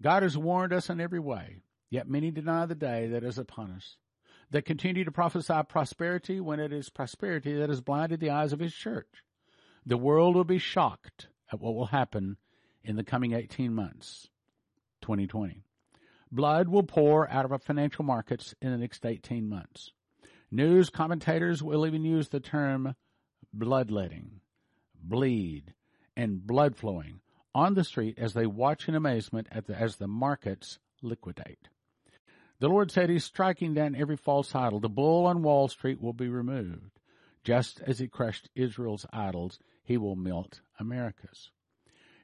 God has warned us in every way, yet many deny the day that is upon us. They continue to prophesy prosperity when it is prosperity that has blinded the eyes of his church. The world will be shocked at what will happen in the coming 18 months, 2020. Blood will pour out of our financial markets in the next 18 months. News commentators will even use the term bloodletting, bleed, and blood flowing on the street as they watch in amazement as the markets liquidate. The Lord said he's striking down every false idol. The bull on Wall Street will be removed. Just as he crushed Israel's idols, he will melt America's.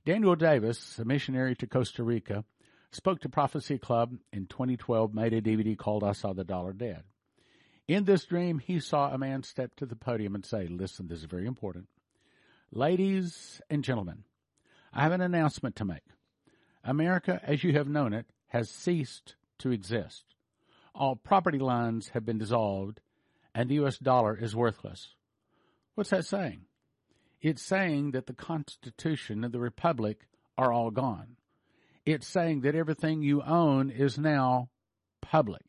Daniel Davis, a missionary to Costa Rica, spoke to Prophecy Club in 2012, made a DVD called I Saw the Dollar Dead. In this dream, he saw a man step to the podium and say, listen, this is very important. Ladies and gentlemen, I have an announcement to make. America, as you have known it, has ceased to exist. All property lines have been dissolved, and the U.S. dollar is worthless. What's that saying? It's saying that the Constitution and the Republic are all gone. It's saying that everything you own is now public,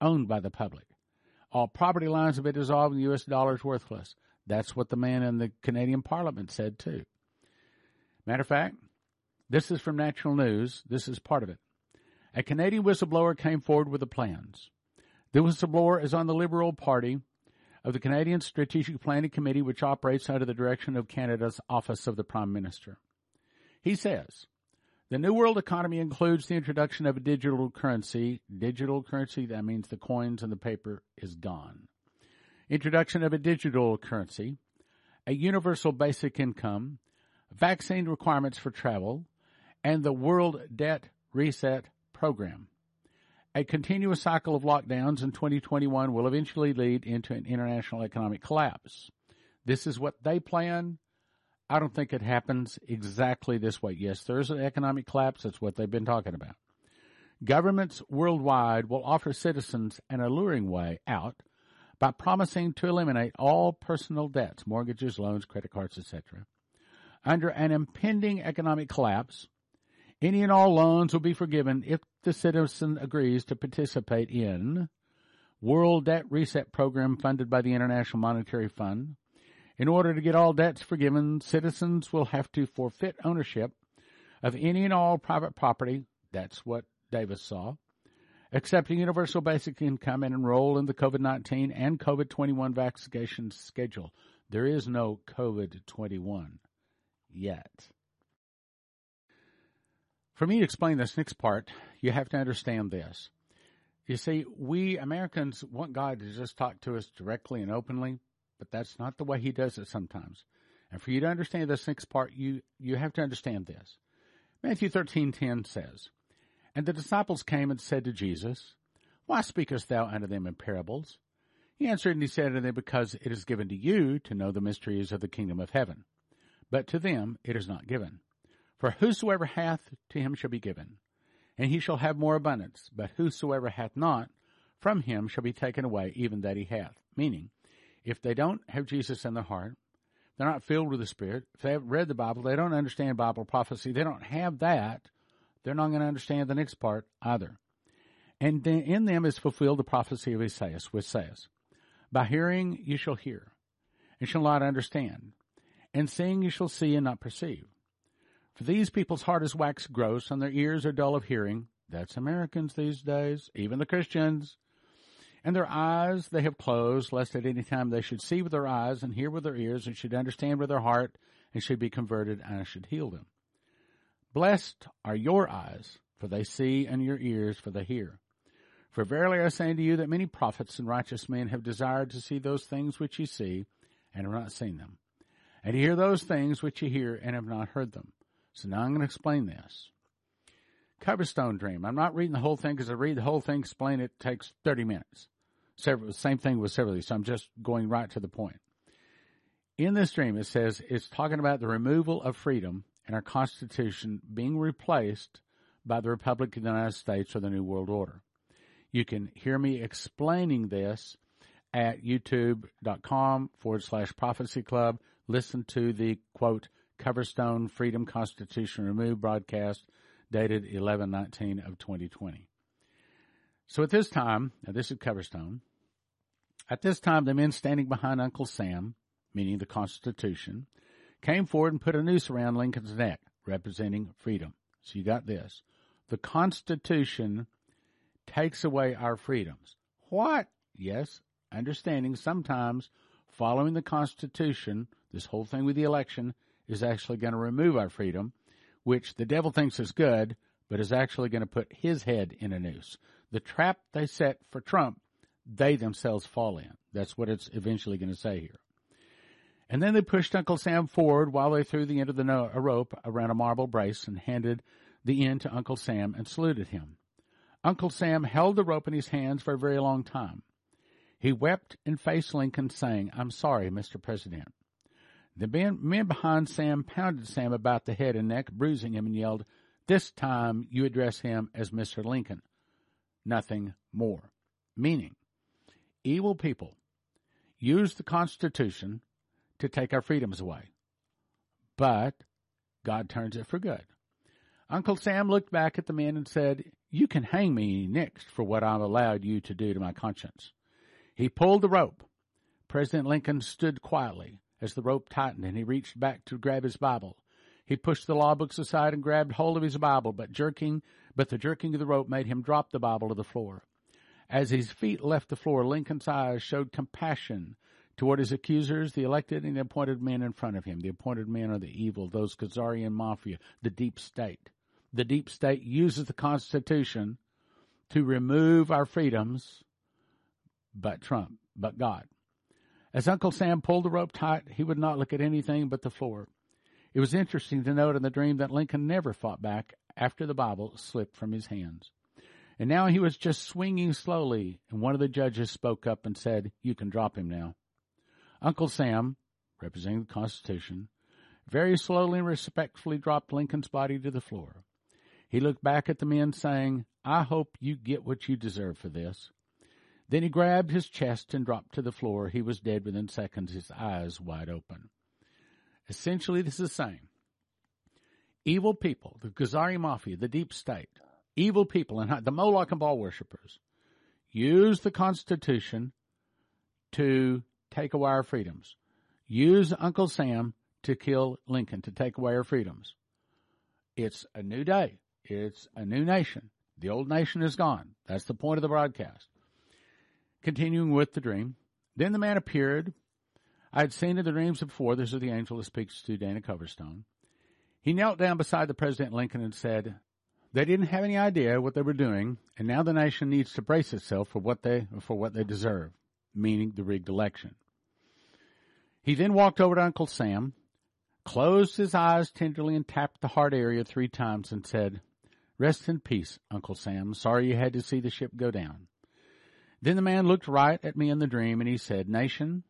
owned by the public. All property lines have been dissolved, and the U.S. dollar is worthless. That's what the man in the Canadian Parliament said, too. Matter of fact, this is from National News. This is part of it. A Canadian whistleblower came forward with the plans. The whistleblower is on the Liberal Party of the Canadian Strategic Planning Committee, which operates under the direction of Canada's Office of the Prime Minister. He says, the New World Economy includes the introduction of a digital currency. Digital currency, that means the coins and the paper is gone. Introduction of a digital currency, a universal basic income, vaccine requirements for travel, and the World Debt Reset Program. A continuous cycle of lockdowns in 2021 will eventually lead into an international economic collapse. This is what they plan. I don't think it happens exactly this way. Yes, there is an economic collapse. That's what they've been talking about. Governments worldwide will offer citizens an alluring way out by promising to eliminate all personal debts, mortgages, loans, credit cards, etc. Under an impending economic collapse, any and all loans will be forgiven if the citizen agrees to participate in World Debt Reset Program funded by the International Monetary Fund. In order to get all debts forgiven, citizens will have to forfeit ownership of any and all private property. That's what Davis saw. Accept a universal basic income and enroll in the COVID-19 and COVID-21 vaccination schedule. There is no COVID-21 yet. For me to explain this next part, you have to understand this. You see, we Americans want God to just talk to us directly and openly, but that's not the way he does it sometimes. And for you to understand this next part, you have to understand this. Matthew 13:10 says, and the disciples came and said to Jesus, why speakest thou unto them in parables? He answered and he said unto them, because it is given to you to know the mysteries of the kingdom of heaven, but to them it is not given. For whosoever hath, to him shall be given, and he shall have more abundance. But whosoever hath not, from him shall be taken away, even that he hath. Meaning, if they don't have Jesus in their heart, they're not filled with the Spirit, if they haven't read the Bible, they don't understand Bible prophecy, they don't have that, they're not going to understand the next part either. And then in them is fulfilled the prophecy of Isaiah, which says, by hearing you shall hear, and shall not understand, and seeing you shall see and not perceive. For these people's heart is wax gross, and their ears are dull of hearing. That's Americans these days, even the Christians. And their eyes they have closed, lest at any time they should see with their eyes, and hear with their ears, and should understand with their heart, and should be converted, and I should heal them. Blessed are your eyes, For they see, and your ears, for they hear. For verily I say unto you that many prophets and righteous men have desired to see those things which ye see, and have not seen them, and to hear those things which ye hear, and have not heard them. So now I'm going to explain this. Coverstone dream. I'm not reading the whole thing, because I read the whole thing, explain it, takes 30 minutes. Same thing with several of these, so I'm just going right to the point. In this dream, it says, it's talking about the removal of freedom and our Constitution being replaced by the Republic of the United States or the New World Order. You can hear me explaining this at youtube.com/prophecy club. Listen to the, quote, Coverstone Freedom Constitution Removed broadcast dated 11/19 of 2020. So at this time, now this is Coverstone, at this time the men standing behind Uncle Sam, meaning the Constitution, came forward and put a noose around Lincoln's neck, representing freedom. So you got this. The Constitution takes away our freedoms. What? Yes, understanding sometimes following the Constitution, this whole thing with the election, is actually going to remove our freedom, which the devil thinks is good, but is actually going to put his head in a noose. The trap they set for Trump, they themselves fall in. That's what it's eventually going to say here. And then they pushed Uncle Sam forward while they threw the end of the rope around a marble brace and handed the end to Uncle Sam and saluted him. Uncle Sam held the rope in his hands for a very long time. He wept and faced Lincoln, saying, "I'm sorry, Mr. President." The men behind Sam pounded Sam about the head and neck, bruising him, and yelled, "This time you address him as Mr. Lincoln. Nothing more." Meaning, evil people use the Constitution to take our freedoms away. But God turns it for good. Uncle Sam looked back at the men and said, "You can hang me next for what I've allowed you to do to my conscience." He pulled the rope. President Lincoln stood quietly as the rope tightened and he reached back to grab his Bible. He pushed the law books aside and grabbed hold of his Bible, but the jerking of the rope made him drop the Bible to the floor. As his feet left the floor, Lincoln's eyes showed compassion toward his accusers, the elected and the appointed men in front of him. The appointed men are the evil, those Khazarian Mafia, the deep state. The deep state uses the Constitution to remove our freedoms, but God. As Uncle Sam pulled the rope tight, he would not look at anything but the floor. It was interesting to note in the dream that Lincoln never fought back after the Bible slipped from his hands. And now he was just swinging slowly, and one of the judges spoke up and said, "You can drop him now." Uncle Sam, representing the Constitution, very slowly and respectfully dropped Lincoln's body to the floor. He looked back at the men, saying, "I hope you get what you deserve for this." Then he grabbed his chest and dropped to the floor. He was dead within seconds, his eyes wide open. Essentially, this is the same. Evil people, the Khazari Mafia, the deep state, evil people, and the Moloch and Baal worshippers, use the Constitution to take away our freedoms. Use Uncle Sam to kill Lincoln, to take away our freedoms. It's a new day. It's a new nation. The old nation is gone. That's the point of the broadcast. Continuing with the dream. Then the man appeared. I had seen in the dreams before. This is the angel that speaks to Dana Coverstone. He knelt down beside the President Lincoln and said, "They didn't have any idea what they were doing, and now the nation needs to brace itself for what they deserve." Meaning the rigged election. He then walked over to Uncle Sam, closed his eyes tenderly and tapped the heart area 3 times and said, "Rest in peace, Uncle Sam. Sorry you had to see the ship go down." Then the man looked right at me in the dream and he said, "Nation,"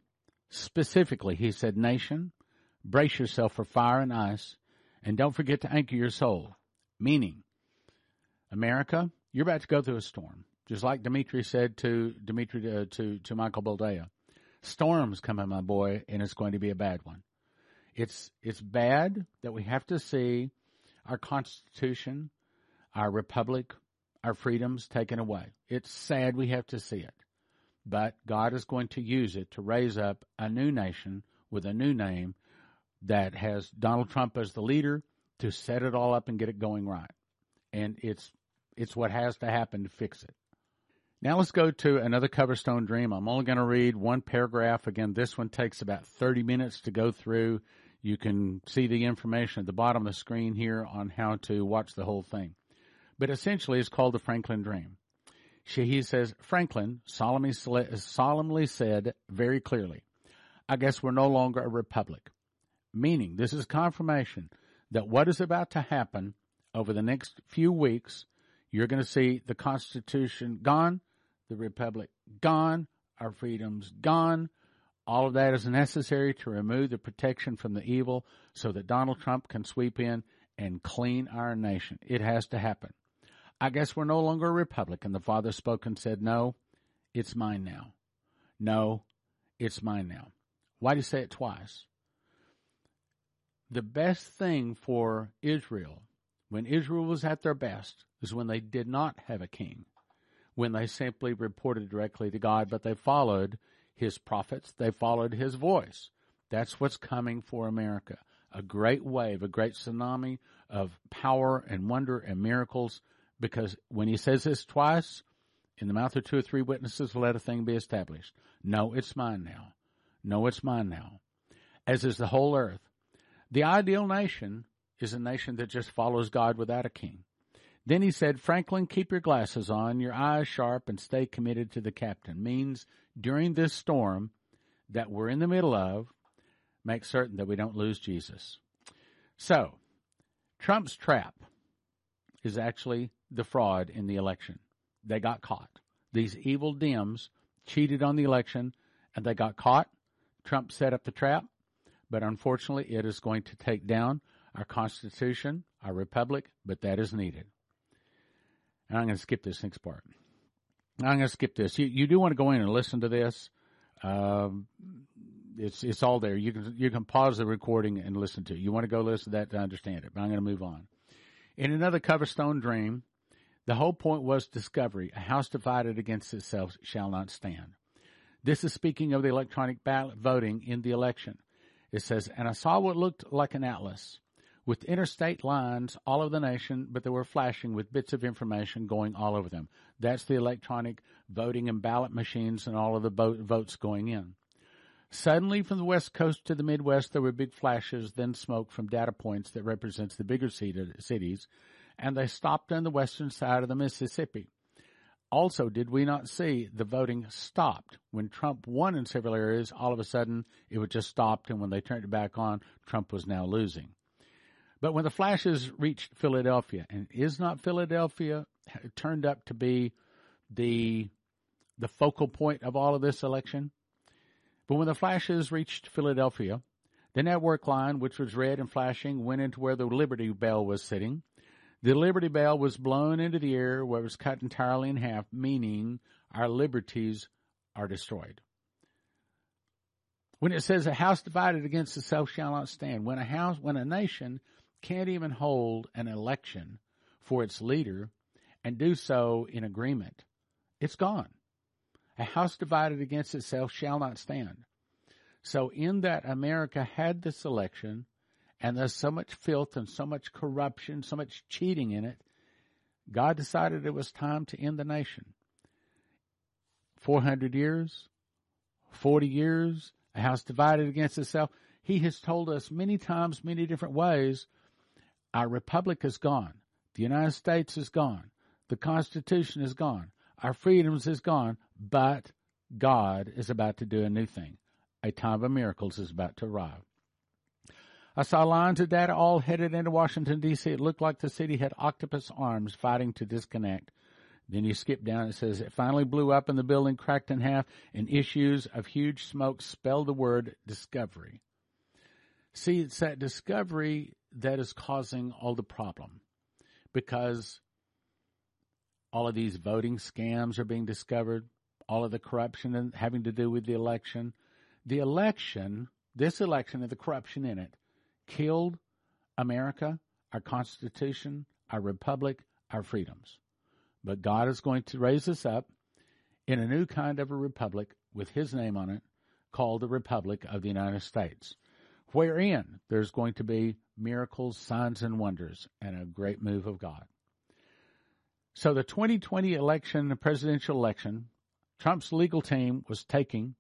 specifically he said, "Nation, brace yourself for fire and ice, and don't forget to anchor your soul." Meaning, America, you're about to go through a storm. Just like Dimitri said to Michael Boldea, storms coming, my boy, and it's going to be a bad one. It's bad that we have to see our Constitution, our republic, our freedoms taken away. It's sad we have to see it, but God is going to use it to raise up a new nation with a new name that has Donald Trump as the leader to set it all up and get it going right. And it's what has to happen to fix it. Now let's go to another Coverstone dream. I'm only going to read one paragraph. Again, this one takes about 30 minutes to go through. You can see the information at the bottom of the screen here on how to watch the whole thing. but essentially it's called the Franklin Dream. He says, Franklin solemnly said very clearly, I guess we're no longer a republic. Meaning, this is confirmation that what is about to happen over the next few weeks, you're going to see the Constitution gone, the republic gone, our freedoms gone. All of that is necessary to remove the protection from the evil so that Donald Trump can sweep in and clean our nation. It has to happen. I guess we're no longer a republic. And the Father spoke and said, no, it's mine now. No, it's mine now. Why do you say it twice? The best thing for Israel, when Israel was at their best, is when they did not have a king, when they simply reported directly to God, but they followed his prophets, they followed his voice. That's what's coming for America. A great wave, a great tsunami of power and wonder and miracles, because when he says this twice, in the mouth of two or three witnesses, let a thing be established. No, it's mine now. No, it's mine now. As is the whole earth. The ideal nation is a nation that just follows God without a king. Then he said, Franklin, keep your glasses on, your eyes sharp, and stay committed to the captain. Means during this storm that we're in the middle of, make certain that we don't lose Jesus. So, Trump's trap is actually the fraud in the election. They got caught. These evil Dems cheated on the election, and they got caught. Trump set up the trap. But unfortunately, it is going to take down our Constitution, our republic, but that is needed. And I'm going to skip this next part. I'm going to skip this. You do want to go in and listen to this. It's all there. You can pause the recording and listen to it. You want to go listen to that to understand it, but I'm going to move on. In another Coverstone dream, the whole point was discovery. A house divided against itself shall not stand. This is speaking of the electronic ballot voting in the election. It says, and I saw what looked like an atlas with interstate lines all over the nation, but they were flashing with bits of information going all over them. That's the electronic voting and ballot machines and all of the votes going in. Suddenly, from the West Coast to the Midwest, there were big flashes, then smoke from data points that represents the bigger cities, and they stopped on the western side of the Mississippi. Also, did we not see the voting stopped? When Trump won in several areas, all of a sudden it was just stopped, and when they turned it back on, Trump was now losing. But when the flashes reached Philadelphia, and is not Philadelphia turned up to be the focal point of all of this election? But when the flashes reached Philadelphia, the network line, which was red and flashing, went into where the Liberty Bell was sitting. The Liberty Bell was blown into the air where it was cut entirely in half, meaning our liberties are destroyed. When it says a house divided against itself shall not stand, when a nation can't even hold an election for its leader and do so in agreement, it's gone. A house divided against itself shall not stand. So in that America had this election, and there's so much filth and so much corruption, so much cheating in it, God decided it was time to end the nation. 400 years, 40 years, a house divided against itself. He has told us many times, many different ways, our republic is gone. The United States is gone. The Constitution is gone. Our freedoms is gone. But God is about to do a new thing. A time of miracles is about to arrive. I saw lines of data all headed into Washington, D.C. It looked like the city had octopus arms fighting to disconnect. Then you skip down and it says, it finally blew up and the building cracked in half, and issues of huge smoke spelled the word discovery. See, it's that discovery that is causing all the problem, because all of these voting scams are being discovered, all of the corruption and having to do with the election. The election, this election and the corruption in it, killed America, our Constitution, our republic, our freedoms. But God is going to raise us up in a new kind of a republic with his name on it, called the Republic of the United States, wherein there's going to be miracles, signs, and wonders, and a great move of God. So the 2020 election, the presidential election, Trump's legal team was taking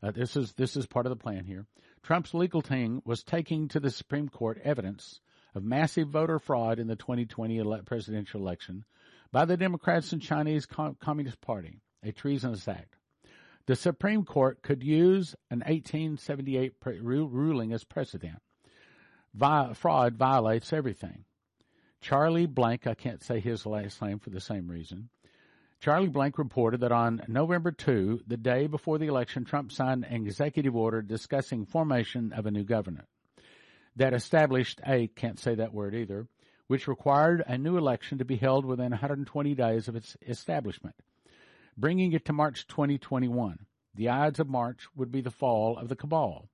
this is part of the plan here. Trump's legal team was taking to the Supreme Court evidence of massive voter fraud in the 2020 presidential election by the Democrats and Chinese Communist Party, a treasonous act. The Supreme Court could use an 1878 ruling as precedent. Fraud violates everything. Charlie Blank, I can't say his last name for the same reason. Charlie Blank reported that on November 2, the day before the election, Trump signed an executive order discussing formation of a new government that established which required a new election to be held within 120 days of its establishment, bringing it to March 2021. The Ides of March would be the fall of the cabal.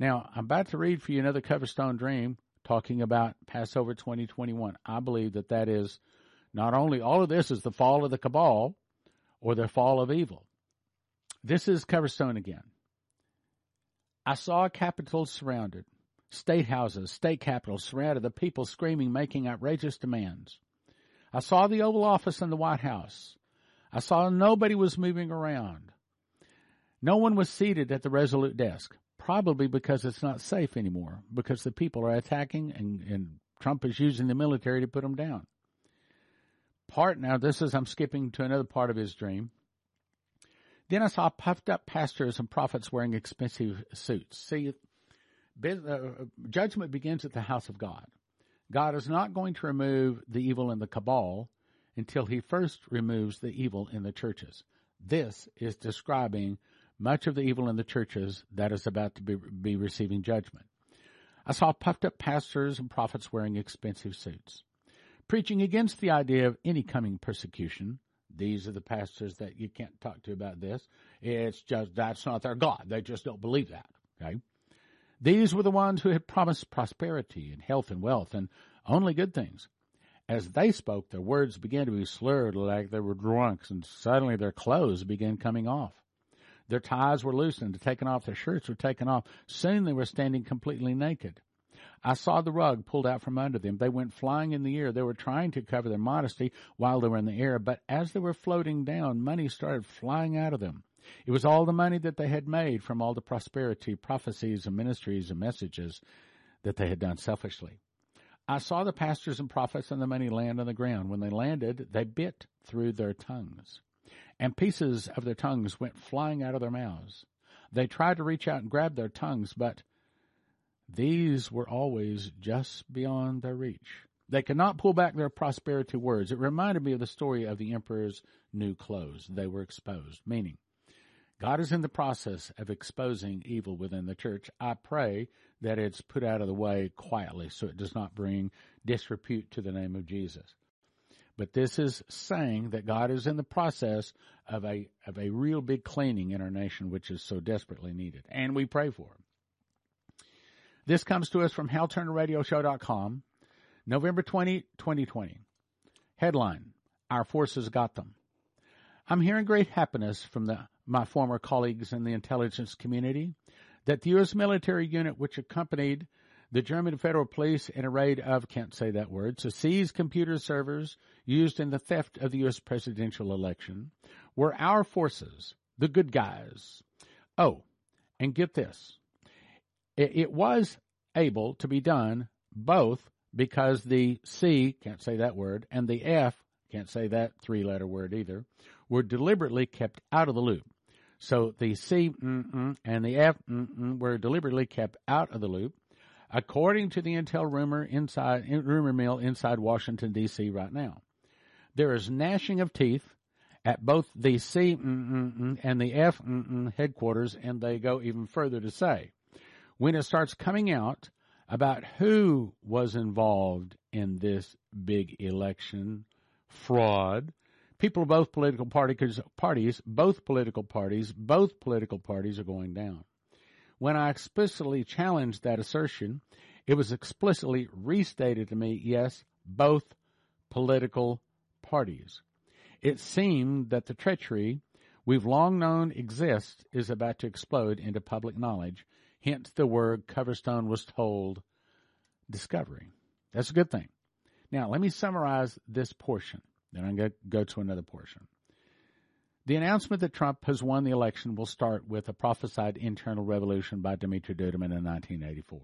Now, I'm about to read for you another Coverstone Dream talking about Passover 2021. I believe that that is not only all of this is the fall of the cabal or the fall of evil. This is Coverstone again. I saw a capital surrounded, state houses, state capitals surrounded, the people screaming, making outrageous demands. I saw the Oval Office and the White House. I saw nobody was moving around. No one was seated at the Resolute Desk, probably because it's not safe anymore, because the people are attacking and Trump is using the military to put them down. I'm skipping to another part of his dream. Then I saw puffed up pastors and prophets wearing expensive suits. See, judgment begins at the house of God. God is not going to remove the evil in the cabal until he first removes the evil in the churches. This is describing much of the evil in the churches that is about to be receiving judgment. I saw puffed up pastors and prophets wearing expensive suits, preaching against the idea of any coming persecution. These are the pastors that you can't talk to about this. It's just, that's not their God. They just don't believe that. Okay. These were the ones who had promised prosperity and health and wealth and only good things. As they spoke, their words began to be slurred like they were drunks, and suddenly their clothes began coming off. Their ties were loosened, taken off, their shirts were taken off. Soon they were standing completely naked. I saw the rug pulled out from under them. They went flying in the air. They were trying to cover their modesty while they were in the air, but as they were floating down, money started flying out of them. It was all the money that they had made from all the prosperity, prophecies, and ministries and messages that they had done selfishly. I saw the pastors and prophets and the money land on the ground. When they landed, they bit through their tongues, and pieces of their tongues went flying out of their mouths. They tried to reach out and grab their tongues, but these were always just beyond their reach. They could not pull back their prosperity words. It reminded me of the story of the emperor's new clothes. They were exposed, meaning God is in the process of exposing evil within the church. I pray that it's put out of the way quietly so it does not bring disrepute to the name of Jesus. But this is saying that God is in the process of a real big cleaning in our nation, which is so desperately needed. And we pray for it. This comes to us from HowTurnRadioShow.com, November 20, 2020. Headline, Our Forces Got Them. I'm hearing great happiness from my former colleagues in the intelligence community that the U.S. military unit which accompanied the German federal police in a raid of, to seize computer servers used in the theft of the U.S. presidential election were our forces, the good guys. Oh, and get this. It was able to be done both because the C, and the F, three-letter word either, were deliberately kept out of the loop. So the C and the F were deliberately kept out of the loop, according to the intel rumor mill inside Washington, D.C. right now. There is gnashing of teeth at both the C and the F headquarters, and they go even further to say, when it starts coming out about who was involved in this big election fraud, people of both political parties, both political parties are going down. When I explicitly challenged that assertion, it was explicitly restated to me, yes, both political parties. It seemed that the treachery we've long known exists is about to explode into public knowledge. Hence the word Coverstone was told, discovery. That's a good thing. Now, let me summarize this portion. Then I'm going to go to another portion. The announcement that Trump has won the election will start with a prophesied internal revolution by Dumitru Duduman in 1984.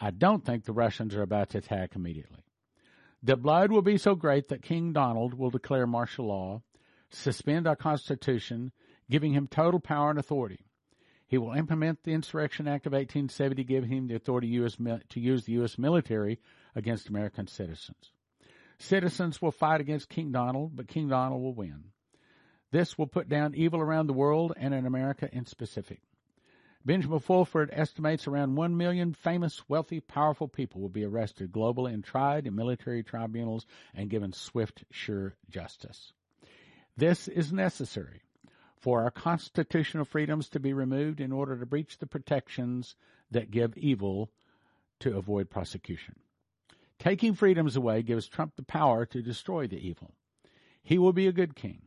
I don't think the Russians are about to attack immediately. The blood will be so great that King Donald will declare martial law, suspend our Constitution, giving him total power and authority. He will implement the Insurrection Act of 1870, giving him the authority to use the U.S. military against American citizens. Citizens will fight against King Donald, but King Donald will win. This will put down evil around the world and in America in specific. Benjamin Fulford estimates around 1 million famous, wealthy, powerful people will be arrested globally and tried in military tribunals and given swift, sure justice. This is necessary for our constitutional freedoms to be removed in order to breach the protections that give evil to avoid prosecution. Taking freedoms away gives Trump the power to destroy the evil. He will be a good king.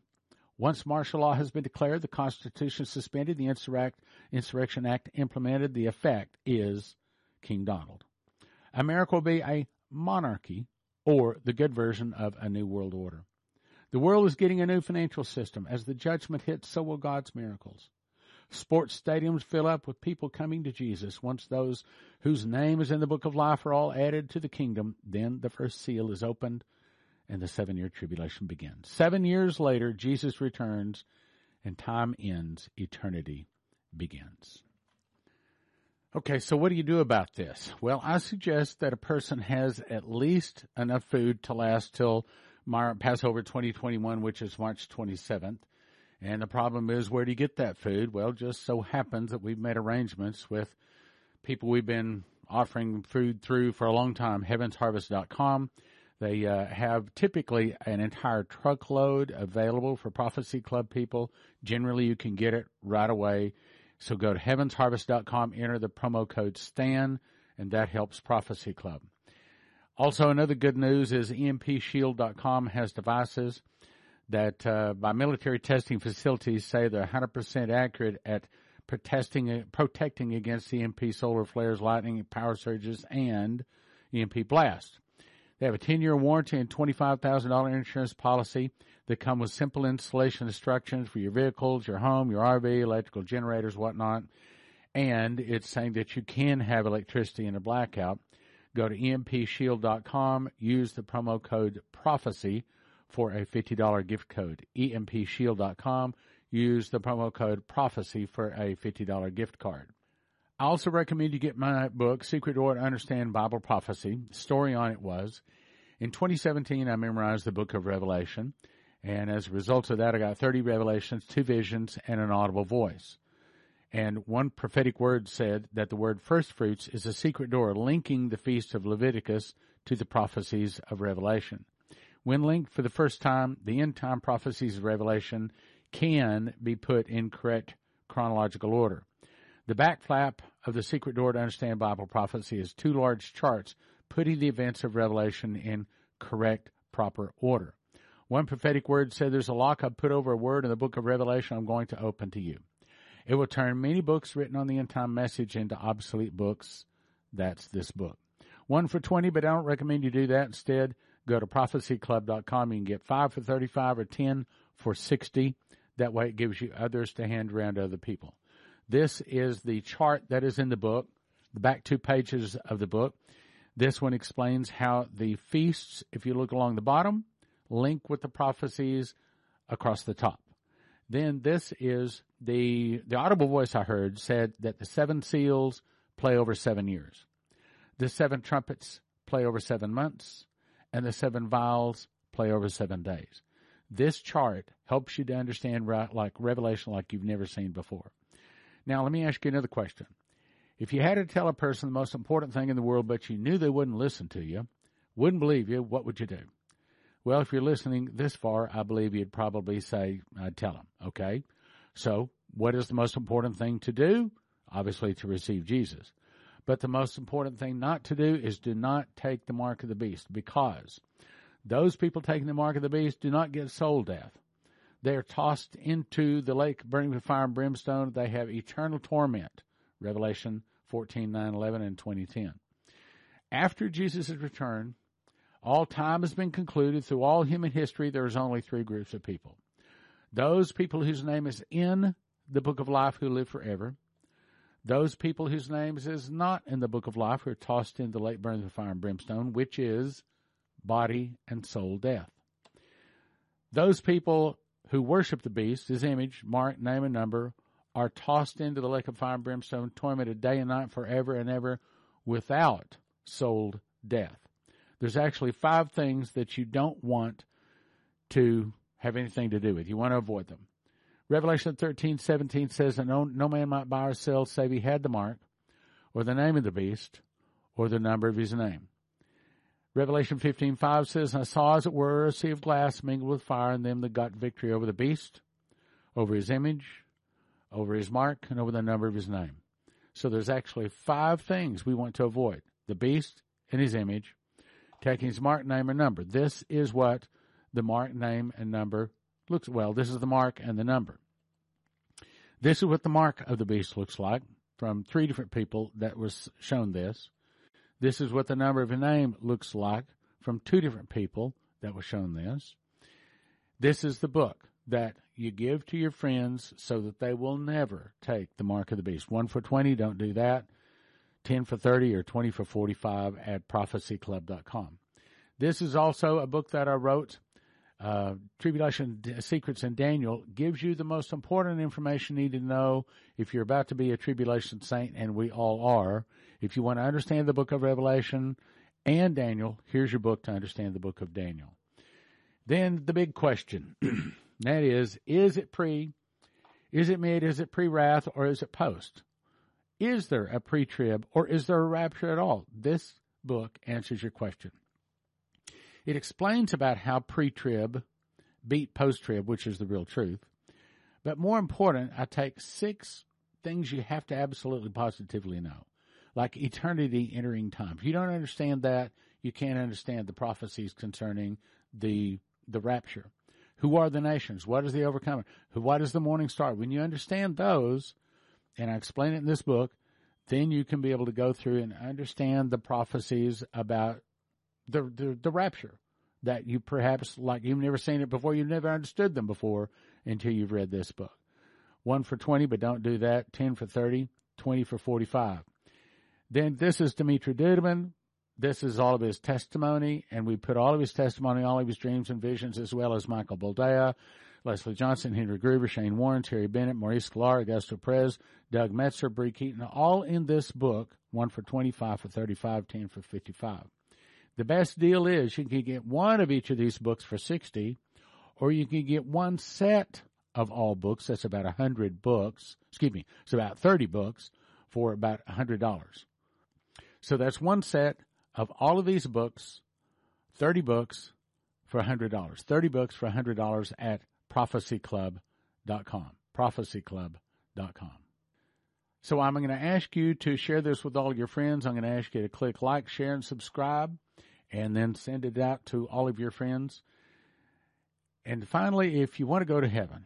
Once martial law has been declared, the Constitution suspended, the Insurrection Act implemented, the effect is King Donald. America will be a monarchy, or the good version of a new world order. The world is getting a new financial system. As the judgment hits, so will God's miracles. Sports stadiums fill up with people coming to Jesus. Once those whose name is in the book of life are all added to the kingdom, then the first seal is opened, and the 7-year tribulation begins. 7 years later, Jesus returns, and time ends. Eternity begins. Okay, so what do you do about this? Well, I suggest that a person has at least enough food to last till Passover 2021, which is March 27th. And the problem is, where do you get that food? Well, just so happens that we've made arrangements with people we've been offering food through for a long time, HeavensHarvest.com. They have typically an entire truckload available for Prophecy Club people. Generally, you can get it right away. So go to HeavensHarvest.com, enter the promo code STAN, and that helps Prophecy Club. Also, another good news is EMPShield.com has devices that by military testing facilities say they're 100% accurate at protecting against EMP solar flares, lightning, power surges, and EMP blasts. They have a 10-year warranty and $25,000 insurance policy that come with simple installation instructions for your vehicles, your home, your RV, electrical generators, whatnot. And it's saying that you can have electricity in a blackout. Go to EMPShield.com, use the promo code PROPHECY for a $50 gift code. EMPShield.com, use the promo code PROPHECY for a $50 gift card. I also recommend you get my book, Secret Door to Understand Bible Prophecy. Story on it was, in 2017, I memorized the book of Revelation, and as a result of that, I got 30 revelations, 2 visions, and an audible voice. And one prophetic word said that the word firstfruits is a secret door linking the feast of Leviticus to the prophecies of Revelation. When linked for the first time, the end-time prophecies of Revelation can be put in correct chronological order. The back flap of the Secret Door to Understand Bible Prophecy is 2 large charts putting the events of Revelation in correct, proper order. One prophetic word said, "There's a lock I've put over a word in the book of Revelation I'm going to open to you. It will turn many books written on the end-time message into obsolete books." That's this book. 1 for $20, but I don't recommend you do that. Instead, go to prophecyclub.com. You can get 5 for $35 or 10 for $60. That way it gives you others to hand around to other people. This is the chart that is in the book, the back 2 pages of the book. This one explains how the feasts, if you look along the bottom, link with the prophecies across the top. Then this is the audible voice I heard said that the 7 seals play over 7 years. The 7 trumpets play over 7 months, and the 7 vials play over 7 days. This chart helps you to understand Revelation like you've never seen before. Now, let me ask you another question. If you had to tell a person the most important thing in the world, but you knew they wouldn't listen to you, wouldn't believe you, what would you do? Well, if you're listening this far, I believe you'd probably say, I'd tell them, okay? So what is the most important thing to do? Obviously, to receive Jesus. But the most important thing not to do is do not take the mark of the beast, because those people taking the mark of the beast do not get soul death. They are tossed into the lake burning with fire and brimstone. They have eternal torment. Revelation 14, 9, 11, and 20:10. After Jesus' return, all time has been concluded. Through all human history, there is only 3 groups of people. Those people whose name is in the book of life who live forever. Those people whose names is not in the book of life are tossed into the lake burning of fire and brimstone, which is body and soul death. Those people who worship the beast, his image, mark, name, and number, are tossed into the lake of fire and brimstone, tormented day and night forever and ever without soul death. There's actually 5 things that you don't want to have anything to do with. You want to avoid them. Revelation 13:17 says that no man might buy or sell save he had the mark, or the name of the beast, or the number of his name. Revelation 15:5 says, and I saw as it were a sea of glass mingled with fire, and them that got victory over the beast, over his image, over his mark, and over the number of his name. So there's actually 5 things we want to avoid. The beast and his image, taking his mark, name, and number. This is what the mark, name, and number looks, well, this is the mark and the number. This is what the mark of the beast looks like from 3 different people that was shown this. This is what the number of a name looks like from 2 different people that was shown this. This is the book that you give to your friends so that they will never take the mark of the beast. 1 for $20, don't do that. 10 for 30 or 20 for 45 at prophecyclub.com. This is also a book that I wrote, Tribulation Secrets in Daniel, gives you the most important information you need to know if you're about to be a tribulation saint, and we all are. If you want to understand the book of Revelation and Daniel, here's your book to understand the book of Daniel. Then the big question, that is it pre, is it mid, is it pre-wrath, or is it post? Is there a pre-trib, or is there a rapture at all? This book answers your question. It explains about how pre-trib beat post-trib, which is the real truth. But more important, I take 6 things you have to absolutely positively know, like eternity entering time. If you don't understand that, you can't understand the prophecies concerning the rapture. Who are the nations? What is the overcomer? What is the morning star? When you understand those, and I explain it in this book, then you can be able to go through and understand the prophecies about the rapture that you perhaps, like you've never seen it before, you've never understood them before until you've read this book. 1 for $20, but don't do that. 10 for 30, 20 for 45. Then this is Dumitru Duduman. This is all of his testimony, and we put all of his testimony, all of his dreams and visions, as well as Michael Boldea, Leslie Johnson, Henry Gruber, Shane Warren, Terry Bennett, Maurice Sklar, Augusto Perez, Doug Metzer, Bree Keaton, all in this book, 1 for 25, for 35, 10 for 55. The best deal is you can get one of each of these books for 60, or you can get one set of all books. That's about 100 books. Excuse me. It's about 30 books for about $100. So that's one set of all of these books, 30 books for $100. 30 books for $100 at prophecyclub.com. Prophecyclub.com. So I'm going to ask you to share this with all your friends. I'm going to ask you to click like, share, and subscribe, and then send it out to all of your friends. And finally, if you want to go to heaven,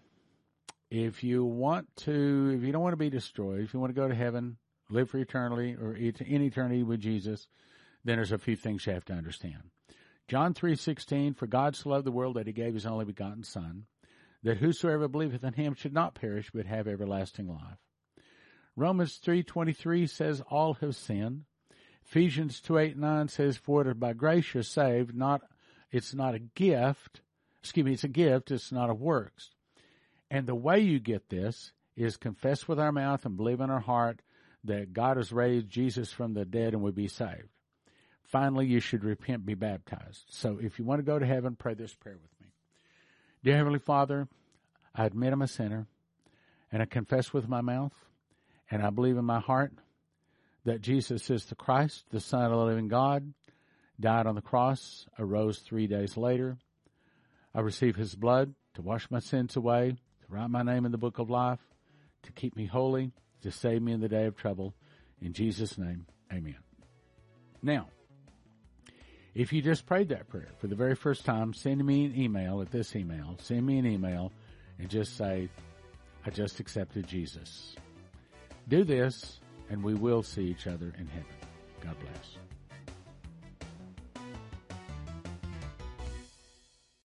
if you don't want to be destroyed, if you want to go to heaven, live for eternity or in eternity with Jesus, then there's a few things you have to understand. John 3:16, for God so loved the world that he gave his only begotten Son, that whosoever believeth in him should not perish but have everlasting life. Romans 3:23 says all have sinned. Ephesians 2:8-9 says for it is by grace you're saved, it's a gift, it's not of works. And the way you get this is confess with our mouth and believe in our heart that God has raised Jesus from the dead and will be saved. Finally, you should repent and be baptized. So if you want to go to heaven, pray this prayer with me. Dear Heavenly Father, I admit I'm a sinner, and I confess with my mouth, and I believe in my heart that Jesus is the Christ, the Son of the living God, died on the cross, arose 3 days later. I receive his blood to wash my sins away, to write my name in the book of life, to keep me holy, to save me in the day of trouble. In Jesus' name, amen. Now, if you just prayed that prayer for the very first time, send me an email at this email. Send me an email and just say, I just accepted Jesus. Do this, and we will see each other in heaven. God bless.